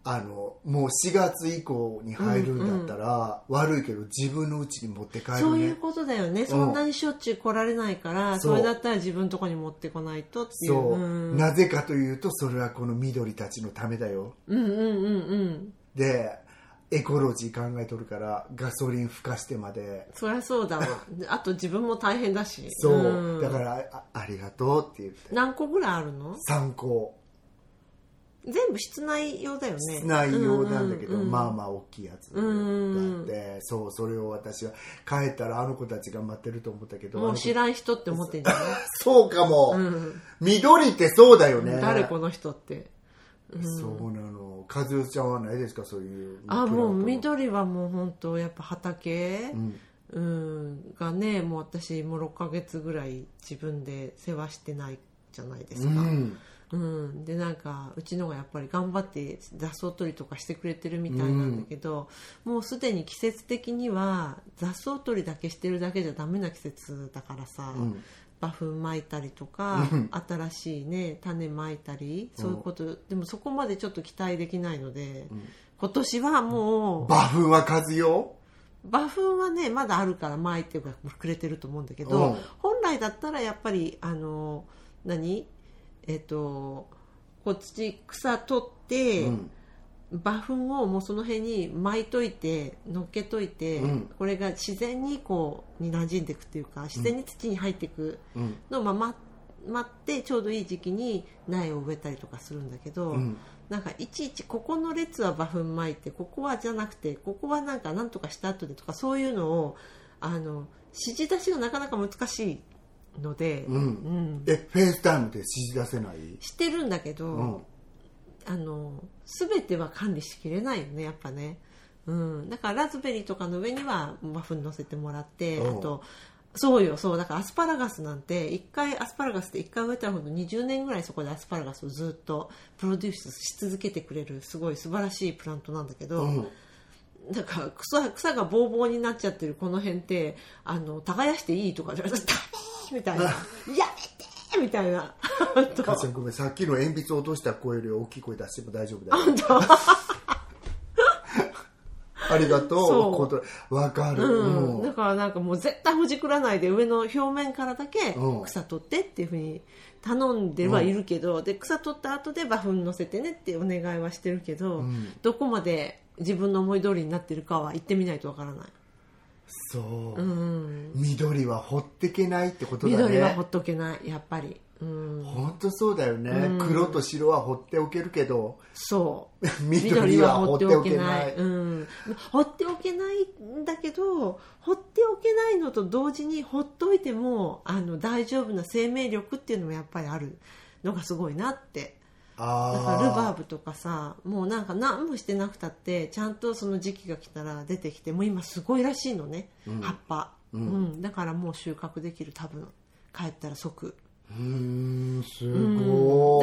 うん、もう4月以降に入るんだったら、うんうん、悪いけど自分のうちに持って帰るね。そういうことだよね、うん、そんなにしょっちゅう来られないからそれだったら自分のとこに持ってこないとっていう。そう、うん、なぜかというとそれはこの緑たちのためだよ、うんうんうんうん、でエコロジー考えとるからガソリンふかしてまで。そりゃそうだわ。あと自分も大変だし。そう、うん、だからありがとうって言って。何個ぐらいあるの？3個。全部室内用だよね。室内用なんだけど、うんうんうん、まあまあ大きいやつだって、うんうん、そう、それを私は帰ったらあの子たちが待ってると思ったけど、もう知らん人って思ってんじゃない？そうかも、うん、緑ってそうだよね、誰この人って、うん、そうなの。和代ちゃんはないですか、そういう。あ、もう緑はもう本当やっぱ畑、うんうん、がね、もう私もう6ヶ月ぐらい自分で世話してないじゃないですか、うんうん、でなんかうちのがやっぱり頑張って雑草取りとかしてくれてるみたいなんだけど、うん、もうすでに季節的には雑草取りだけしてるだけじゃダメな季節だからさ、うん、馬糞撒いたりとか、うん、新しいね種撒いたり、そういうこと、うん、でもそこまでちょっと期待できないので、うん、今年はもう馬糞は数よ。馬糞はねまだあるから撒いてくれてると思うんだけど、うん、本来だったらやっぱりこっち草取って、うん、馬糞をもうその辺に巻いといてのっけといて、うん、これが自然にこうに馴染んでいくっていうか、自然に土に入っていくのを、まあ、待ってちょうどいい時期に苗を植えたりとかするんだけど、うん、なんかいちいちここの列は馬糞巻いてここはじゃなくてここはなんかなんとかした後でとか、そういうのを指示出しがなかなか難しいので、うんうん、フェイスタイムで指示出せないしてるんだけど、うん、全ては管理しきれないよねやっぱね、うん、だからラズベリーとかの上にはバフに乗せてもらって、うん、あとそうよ、そうだからアスパラガスなんて1回植えたらほんと20年ぐらいそこでアスパラガスをずっとプロデュースし続けてくれるすごい素晴らしいプラントなんだけど、うんなんか 草がボーボーになっちゃってるこの辺って耕していいとかダメみたいなやめてみたいな。母ちゃんごめん、さっきの鉛筆を落とした声より大きい声出しても大丈夫だよ。ありがとう。わかる、うんうん、だからなんかもう絶対ほじくらないで上の表面からだけ草取ってっていう風に頼んではいるけど、うん、で草取った後で馬糞乗せてねってお願いはしてるけど、うん、どこまで自分の思い通りになってるかは言ってみないとわからない。そう、うん、緑はほってけないってことだね。緑はほっとけないやっぱり、本当そうだよね、黒と白は放っておけるけどそう緑は放っておけない、放っておけないんだけど、放っておけないのと同時に放っておいても大丈夫な生命力っていうのもやっぱりあるのがすごいなって。だからルバーブとかさ、もうなんか何もしてなくたってちゃんとその時期が来たら出てきて、もう今すごいらしいのね、葉っぱ、だからもう収穫できる、多分帰ったら即。すご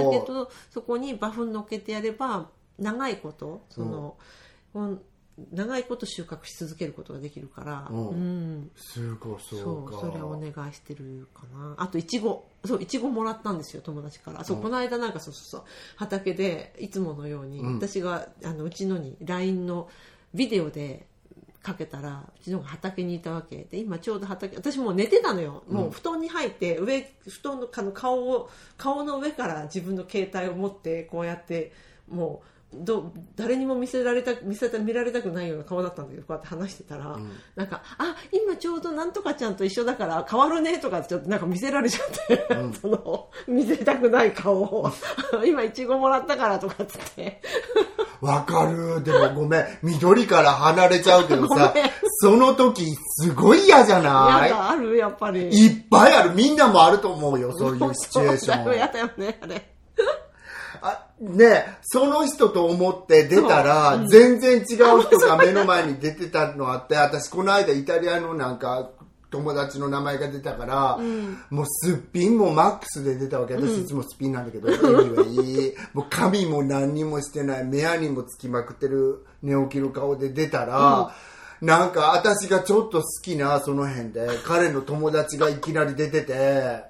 い、だけどそこにバフン乗っけてやれば長いこと長いこと収穫し続けることができるから、すごい、そうか、それをお願いしてるかな。あとイチゴ、そうイチゴもらったんですよ、友達から。そうこの間なんかそう畑でいつものように、私がうちのに LINE のビデオでかけたら、うちのが畑にいたわけで、今ちょうど畑、私もう寝てたのよ、もう布団に入って上、布団の顔の上から自分の携帯を持ってこうやって、もう誰にも見られたくないような顔だったんだけど、こうやって話してたら、なんか今ちょうどなんとかちゃんと一緒だから変わるねとかちょっとなんか見せられちゃって、その見せたくない顔を今イチゴもらったからとかつってわかる。でもごめん、緑から離れちゃうけどさその時すごい嫌じゃない？ある、やっぱりいっぱいある、みんなもあると思うよ、そういうシチュエーション。嫌だよねあれね、その人と思って出たら、全然違う人が目の前に出てたのあって、私この間イタリアのなんか友達の名前が出たから、もうすっぴんもマックスで出たわけ。私いつもすっぴんなんだけど、もう髪も何にもしてない、目やにもつきまくってる寝起きの顔で出たら、なんか私がちょっと好きなその辺で彼の友達がいきなり出てて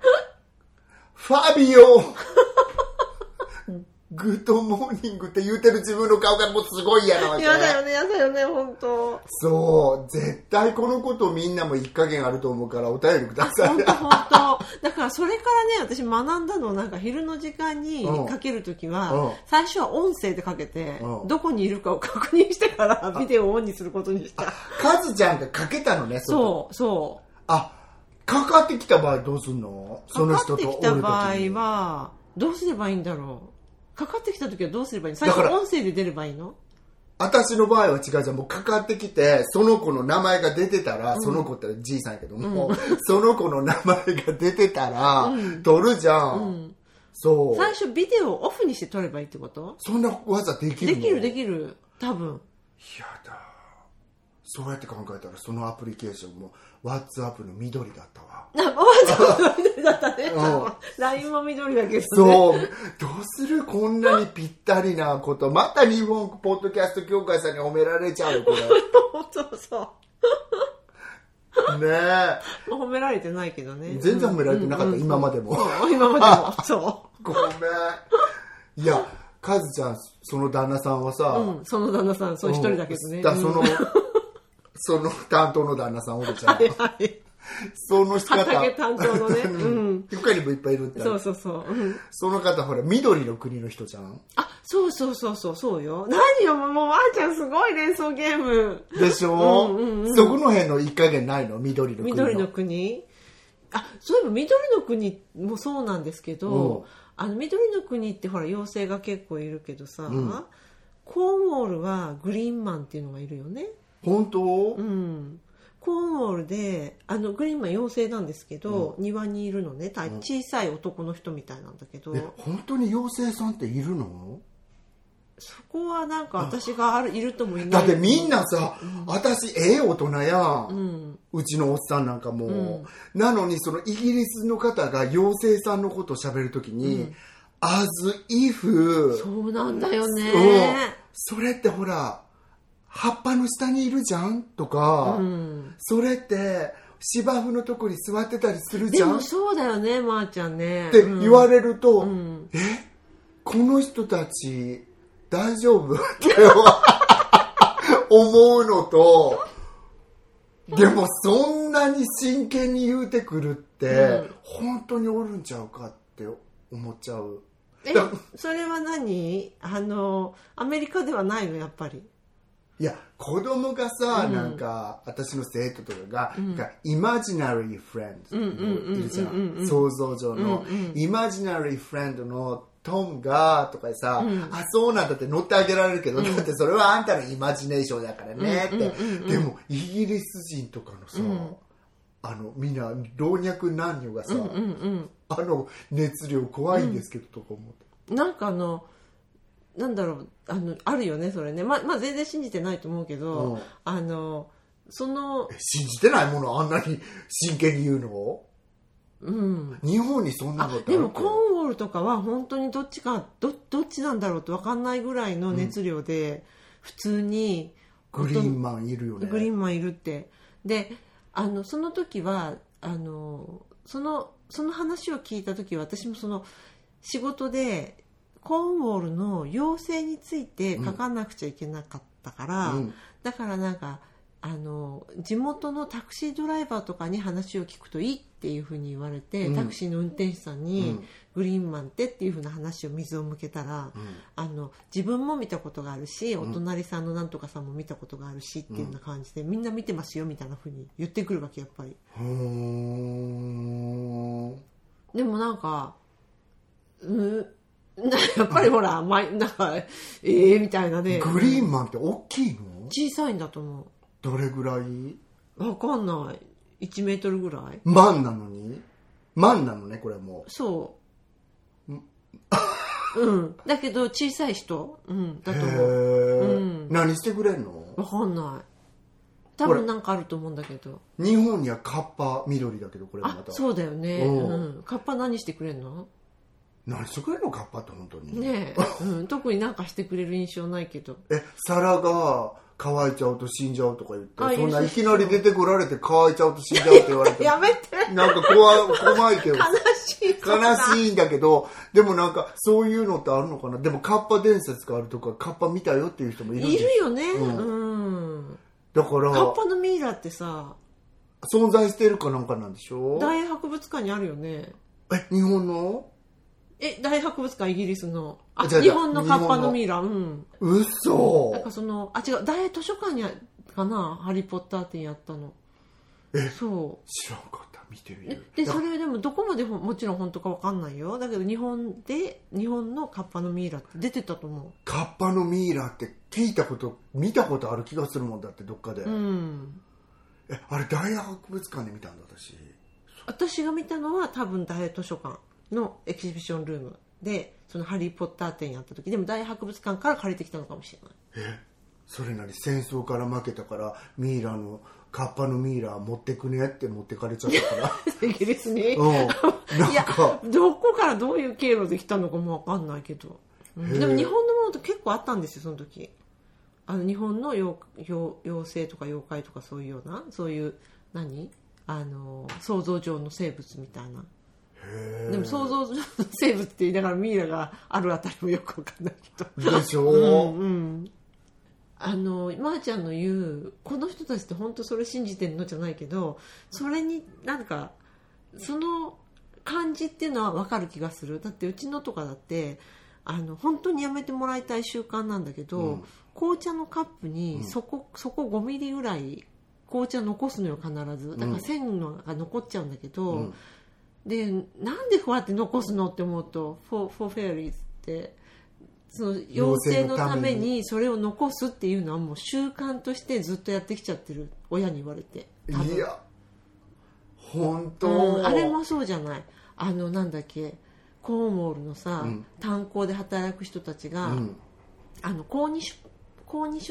ファビオグッドモーニングって言うてる自分の顔がもうすごい嫌なわけ。嫌だよね、嫌だよね、本当。そう、絶対このことみんなも一加減あると思うからお便りください。本当本当。だからそれからね、私学んだの、なんか昼の時間にかけるときは、最初は音声でかけて、どこにいるかを確認してからビデオをオンにすることにした。カズちゃんがかけたのね、そうそう。かかってきた場合どうすんの？その人とおるときに。かかってきた場合はどうすればいいんだろう。かかってきた時はどうすればいいの？最初音声で出ればいいの？私の場合は違うじゃん。もうかかってきて、その子の名前が出てたら、その子ってじいさんやけども、その子の名前が出てたら、撮るじゃん、そう。最初ビデオをオフにして撮ればいいってこと？そんな技できるの？できるできる、多分。いやだ、そうやって考えたらそのアプリケーションも WhatsApp の緑だったわ。WhatsApp の緑だったね。LINE も緑だけどね。そう、どうする、こんなにぴったりなこと。また日本ポッドキャスト協会さんに褒められちゃう、これ。そうそうねえ、褒められてないけどね、全然褒められてなかった、今までも今までもそうごめん。いやカズちゃん、その旦那さんはさ、その旦那さん、そう一人だけどね、その担当の旦那さんおるじゃん。はいはい。その方。畑担当のね。他にもいっぱいいるって。そうそうそう。その方ほら緑の国の人じゃん。そうそうそうそう、そうよ。何よ、もうあーちゃんすごい連想ゲーム。でしょ。そこの辺の一加減ないの、緑の国の。緑の国。そういえば緑の国もそうなんですけど、緑の国ってほら妖精が結構いるけどさ、コーンウォールはグリーンマンっていうのがいるよね。本当？コーンウォールでグリーンマン妖精なんですけど、庭にいるのね、小さい男の人みたいなんだけど、本当に妖精さんっているの？そこはなんか私がいるともいない。だってみんなさ、私大人やん、うちのおっさんなんかも、なのにそのイギリスの方が妖精さんのことを喋るときに、as if。 そうなんだよね、それってほら葉っぱの下にいるじゃんとか、それって芝生のとこに座ってたりするじゃん。でもそうだよね、まーちゃんねって言われると、この人たち大丈夫って思うのと、でもそんなに真剣に言うてくるって、本当におるんちゃうかって思っちゃう。それは何？アメリカではないの、やっぱり。いや子供がさ、うん、なんか私の生徒とかが、うん、イマジナリーフレンドいるじゃん、想像上の、うんうん、イマジナリーフレンドのトンがとかさ、うん、あそうなんだって乗ってあげられるけど、うん、だってそれはあんたのイマジネーションだからねって、うんうんうんうん、でもイギリス人とかのさ、うん、あのみんな老若男女がさ、うんうんうん、あの熱量怖いんですけど、うん、とか思ってなんかなんだろうあるよねそれね、まあ全然信じてないと思うけど、うん、その信じてないものあんなに真剣に言うの、うん、日本にそんなことあるか。でもコーンウォールとかは本当にどっちか どっちなんだろうと分かんないぐらいの熱量で、うん、普通にグリーンマンいるよね。グリーンマンいるってでその時はその話を聞いた時は私もその仕事でコーンウォールの要請について書かなくちゃいけなかったから、うん、だからなんか地元のタクシードライバーとかに話を聞くといいっていうふうに言われて、うん、タクシーの運転手さんに、うん、グリーンマンってっていうふうな話を水を向けたら、うん、自分も見たことがあるし、うん、お隣さんのなんとかさんも見たことがあるしっていうような感じで、うん、みんな見てますよみたいなふうに言ってくるわけやっぱり。でもなんかやっぱりほらなんかみたいなね。グリーンマンって大きいの？小さいんだと思う。どれぐらい？わかんない。1メートルぐらい？マンなのに？マンなのねこれも。そう。うん。だけど小さい人、うん、だと思う。うん、何してくれんの？わかんない。多分なんかあると思うんだけど。日本にはカッパ緑だけどこれまた。あ、そうだよね。うん。カッパ何してくれんの？何してくれるのカッパって本当にねえ、うん、特になんかしてくれる印象ないけど皿が乾いちゃうと死んじゃうとか言ってそんないきなり出てこられて乾いちゃうと死んじゃうって言われてやめてなんか怖いけど悲しいんだけどでもなんかそういうのってあるのかな。でもカッパ伝説があるとかカッパ見たよっていう人もいるんです。いるよね、うんうん、だからカッパのミイラってさ存在してるかなんかなんでしょ。大博物館にあるよね。日本の大博物館イギリスの日本のカッパのミイラ、うん、嘘。なんかその違う大図書館にかなハリーポッター展やったの。そう知らんかった。見てみる。でそれでもどこまでもちろん本当かわかんないよ。だけど日本のカッパのミイラって出てたと思う。カッパのミイラって聞いたこと見たことある気がするもんだってどっかで、うん、あれ大博物館で見たんだ。私が見たのは多分大図書館のエキシビションルームでそのハリーポッター展やった時でも大博物館から借りてきたのかもしれない。それなり戦争から負けたからミイラのカッパのミイラ持ってくねって持ってかれちゃったからイギリスに、うん、いやどこからどういう経路で来たのかも分かんないけど、うん、でも日本のものと結構あったんですよその時。日本の妖精とか妖怪とかそういうようなそういう何想像上の生物みたいな。でも想像上の生物って言いながらミイラがあるあたりもよく分かんないけどでしょう、うんうん、まーちゃんの言うこの人たちって本当それ信じてんのじゃないけどそれになんかその感じっていうのは分かる気がする。だってうちのとかだって本当にやめてもらいたい習慣なんだけど、うん、紅茶のカップにそこ5ミリぐらい紅茶残すのよ必ず。だから線が残っちゃうんだけど、うんでなんでこうやって残すのって思うとフォーフェアリーズってその妖精のためにそれを残すっていうのはもう習慣としてずっとやってきちゃってる親に言われて。いや本当、うん、あれもそうじゃないなんだっけコーンウォールのさ、うん、炭鉱で働く人たちが、うん、高2種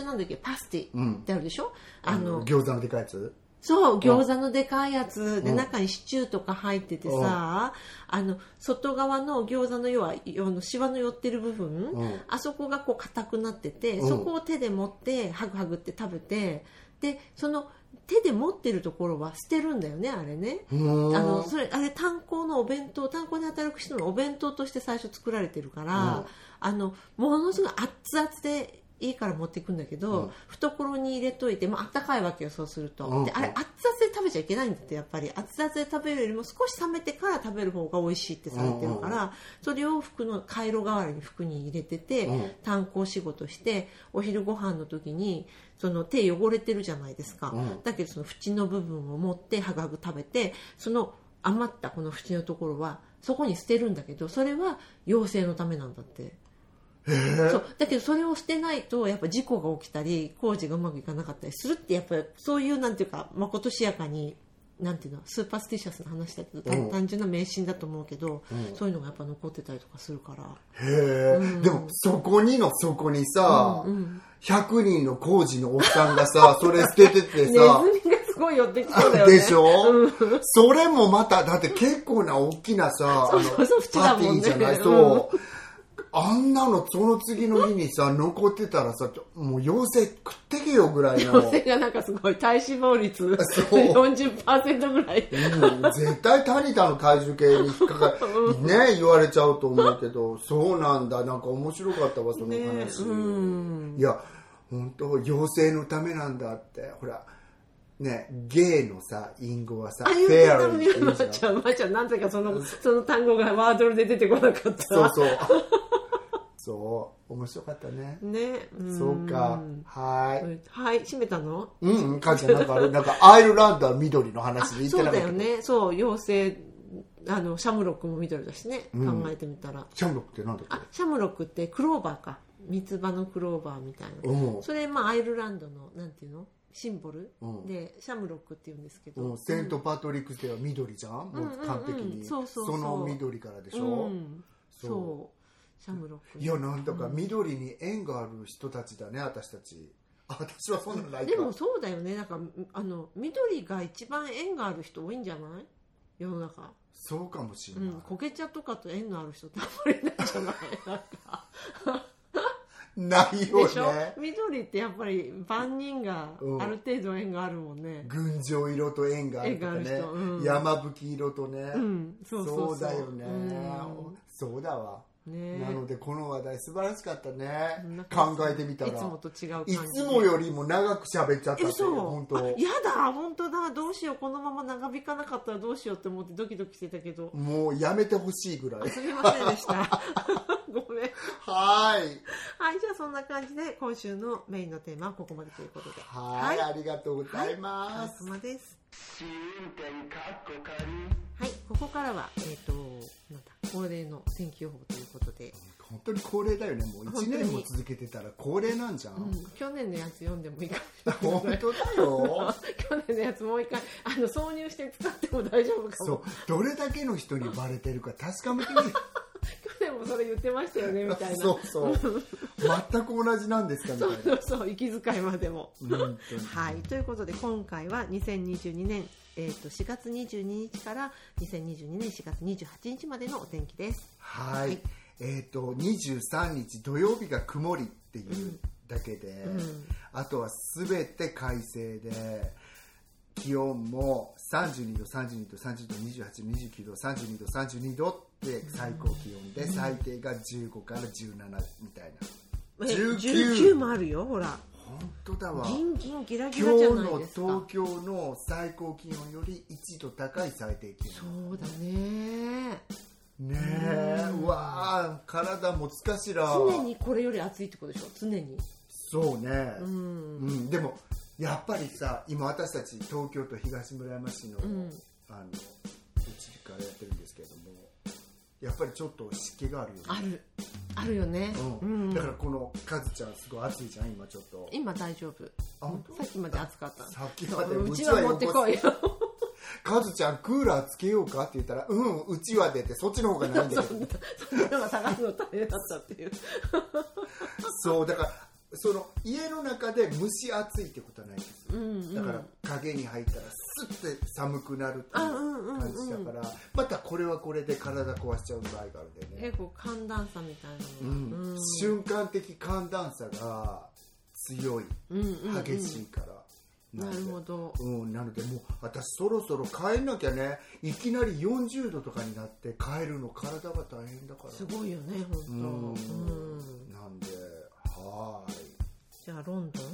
なんだっけパスティってあるでしょ、うん、餃子のでかいやつ。そう餃子のでかいやつで中にシチューとか入っててさ、外側の餃子のシワの寄ってる部分、あそこがこう硬くなってて、そこを手で持ってハグハグって食べて、でその手で持ってるところは捨てるんだよねあれね。あれ炭鉱で働く人のお弁当として最初作られてるから、ものすごい熱々で家から持っていくんだけど、うん、懐に入れといて、まあ温かいわけよ、そうすると、うん、であれ熱々で食べちゃいけないんだって、やっぱり熱々で食べるよりも少し冷めてから食べる方が美味しいってされてるから、うん、それを服のカイロ代わりに服に入れてて、うん、炭鉱仕事してお昼ご飯の時にその手汚れてるじゃないですか、うん、だけどその縁の部分を持ってはがぐ食べて、その余ったこの縁のところはそこに捨てるんだけど、それは養成のためなんだって。そうだけどそれを捨てないとやっぱ事故が起きたり工事がうまくいかなかったりするって、やっぱりそういうなんていうかまことしやかになんていうのスーパースティシャスの話だけど、うん、単純な迷信だと思うけど、うん、そういうのがやっぱ残ってたりとかするから。へえ、うん、でもそこにのそこにさ、うんうん、100人の工事のおっさんがさそれ捨てててさネズミがすごい寄ってきそうだよねでしょ、うん、それもまただって結構な大きなさパーティーじゃない、そうあんなのその次の日にさ残ってたらさもう妖精食ってけよぐらいの。妖精がなんかすごい体脂肪率 40% ぐらい、うん、絶対タニタの怪獣系に引っかかるね言われちゃうと思うけどそうなんだ、なんか面白かったわその話、ね、うんいや本当妖精のためなんだって。ほらね、ゲイのさ、隠語はさ、フェアリーって言うじゃん。まちゃん、なんていうかその単語がワードルで出てこなかった。そう。そう、面白かったね。ね、そうか、はい。はい、閉めたの？うん、かんちゃんなんかアイルランドは緑の話で言ってなかった。そうだよね、そう、妖精。シャムロックも緑だしね、うん、考えてみたらシャムロックって何だっけ。あ、シャムロックってクローバーか、三つ葉のクローバーみたいな、うん、それまあアイルランドのなんていうのシンボル、うん、でシャムロックっていうんですけど、うん、セントパトリックスでは緑じゃん、もう完璧にその緑からでしょ、うん、そうシャムロック、いやなんだか緑に縁がある人たちだね私たち。私はそんなないか。でもそうだよね、なんか緑が一番縁がある人多いんじゃない世の中。そうかもしれない、うん、こけ茶とかと縁のある人ってあんまりないじゃないないよね。でしょ、緑ってやっぱり万人がある程度縁があるもんね、うん、群青色と縁があるとかね、うん、山吹色とね、うん、そうだよね、うん、そうだわね、なのでこの話題素晴らしかったね。考えてみたらいつもと違う感じ、いつもよりも長く喋っちゃったって。本当やだ、本当だ、どうしよう、このまま長引かなかったらどうしようって思ってドキドキしてたけど、もうやめてほしいぐらい。すみませんでしたごめん。はい、はい、じゃあそんな感じで今週のメインのテーマはここまでということで、はい、はい、ありがとうございます、はい、お疲れ様です。はい、ここからはなんだ恒例の天気予報ということで、本当に恒例だよね、もう1年も続けてたら恒例なんじゃん、うん、去年のやつ読んでもいいかもしれない。本当だよ去年のやつもう一回挿入して使っても大丈夫かも。そうどれだけの人にバレてるか確かめてみる去年もそれ言ってましたよねみたいなそう全く同じなんですかねそう息遣いまでもはい、ということで今回は2022年4月22日から2022年4月28日までのお天気です。はい、はい、23日土曜日が曇りっていうだけで、うんうん、あとは全て快晴で気温も32度32度30度28度29度32度32度って最高気温で、うん、最低が15から17みたいな、19もあるよ、ほら本当だわ、ギンギンギラギラじゃないですか。今日の東京の最高気温より1度高い最低気温。そうだねねえ、うわー体持つかしら。常にこれより暑いってことでしょ、常に。そうね、うん、うん、でもやっぱりさ今私たち東京都東村山市の、うん、うちからやってるんですけれども、やっぱりちょっと湿気があるよね。あるよね、うんうん、だからこのカズちゃんすごい暑いじゃん今ちょっと。今大丈夫、あさっきまで暑かった。さっきまでうちは持ってこいよカズちゃんクーラーつけようかって言ったらうんうちは出てそっちの方がないんだけどそっちの方が探すの大変だったっていうそうだからその家の中で蒸し暑いってことはないんですよ、うんうん、だから影に入ったらスッて寒くなるっていう感じだから、うんうんうん、またこれはこれで体壊しちゃう場合があるんでね、結構寒暖差みたいな、うんうん、瞬間的寒暖差が強い、うんうんうん、激しいからなるほど、うん、なのでもう私そろそろ帰んなきゃね、いきなり40度とかになって帰るの体が大変だから、すごいよね本当、うん、なんではいじゃあロンドン、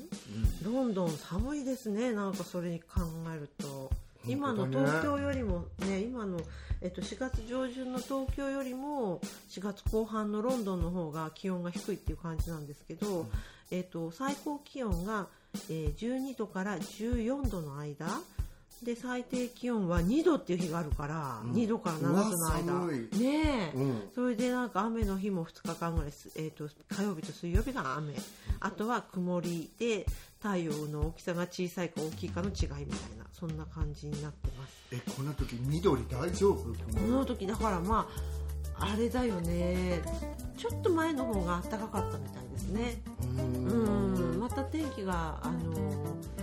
うん、ロンドン寒いですね。なんかそれに考えると今の東京よりもね、今の、4月上旬の東京よりも4月後半のロンドンの方が気温が低いっていう感じなんですけど、最高気温が12度から14度の間で最低気温は2度っていう日があるから、うん、2度から7度の間ねえ、うん、それでなんか雨の日も2日間ぐらい、火曜日と水曜日が雨、あとは曇りで太陽の大きさが小さいか大きいかの違いみたいな、そんな感じになってます。こんな時緑大丈夫？この時だからまああれだよね、ちょっと前の方が暖かかったみたいですね。うん、また天気が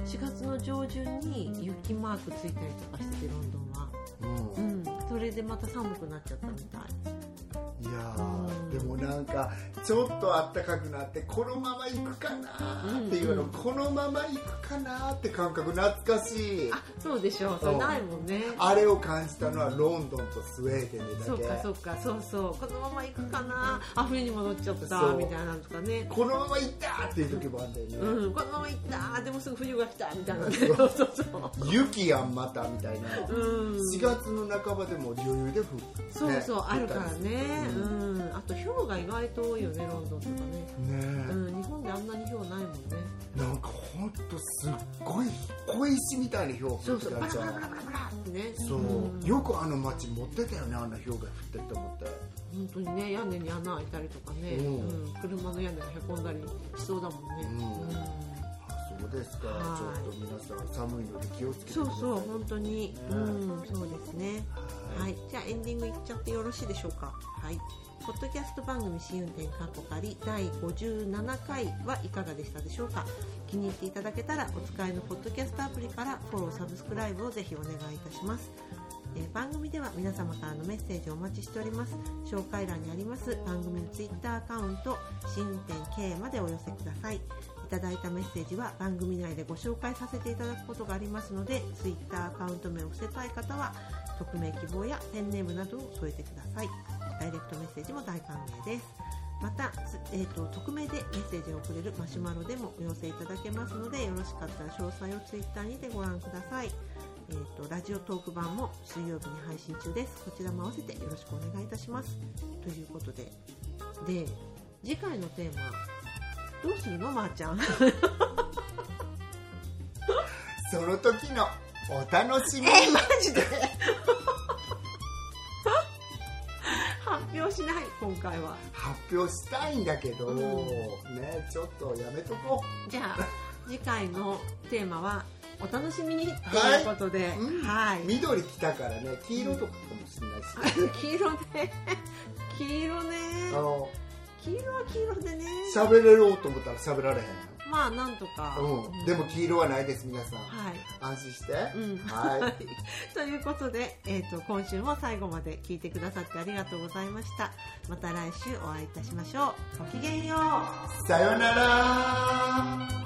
4月の上旬に雪マークついたりとかしててロンドンは、うんうん、それでまた寒くなっちゃったみたい。いやー、でもなんかちょっとあったかくなってこのまま行くかなっていうの、うんうん、このまま行くかなって感覚懐かしい。あ、そうでしょう、それないもんね。あれを感じたのはロンドンとスウェーデンでだけ。そうかそうか、そうそう、このまま行くかな、あ、冬に戻っちゃったみたいなのとかね、このまま行ったっていう時もあったよね、うんうん、このまま行ったでもすぐ冬が来たみたいなねそうそうそう雪やんまたみたいな、うん、4月の半ばでも余裕で降る、ね、そうそう、あるからね、うんうん、あと氷が意外と多いよね、ロンドンとか ね、うん、日本であんなに氷ないもんね。なんかほんとすっごい小石みたいに氷降ってたじゃん。そうそう、バラバラバラバラってね、そう、うん、よくあの街持ってたよね、あんな氷が降ってると思って。本当にね、屋根に穴開いたりとかね、うんうん、車の屋根がへこんだりしそうだもんね、うんうん、あ、そうですか、はい、ちょっと皆さん寒いので気をつけてください。そうそう、本当に、ね、うん、そうですね、はい、はい、じゃあエンディングいっちゃってよろしいでしょうか。はい、ポッドキャスト番組試運転カッコカリ第57回はいかがでしたでしょうか。気に入っていただけたらお使いのポッドキャストアプリからフォロー、サブスクライブをぜひお願いいたします。番組では皆様からのメッセージをお待ちしております。紹介欄にあります番組のツイッターアカウント試運転 K までお寄せください。いただいたメッセージは番組内でご紹介させていただくことがありますので、ツイッターアカウント名を伏せたい方は匿名希望やペンネームなどを添えてください。ダイレクトメッセージも大歓迎です。また、匿名でメッセージを送れるマシュマロでもお寄せいただけますので、よろしかったら詳細をツイッターにてご覧ください。ラジオトーク版も水曜日に配信中です。こちらも合わせてよろしくお願いいたします。ということで、で次回のテーマどうするの、まーちゃんその時のお楽しみ。マジで発表しない。今回は発表したいんだけど、うん、ね、ちょっとやめとこう。じゃあ次回のテーマはお楽しみにということで、はい、うん、はい、緑来たからね、黄色とかかもしれないし、ね、黄色ね、黄色ね、黄色は黄色でね、喋れろうと思ったら喋られへん。まあなんとか、うんうん、でも黄色はないです皆さん、はい、安心して、うん、はいということで、今週も最後まで聞いてくださってありがとうございました。また来週お会いいたしましょう。ごきげんよう、さよなら。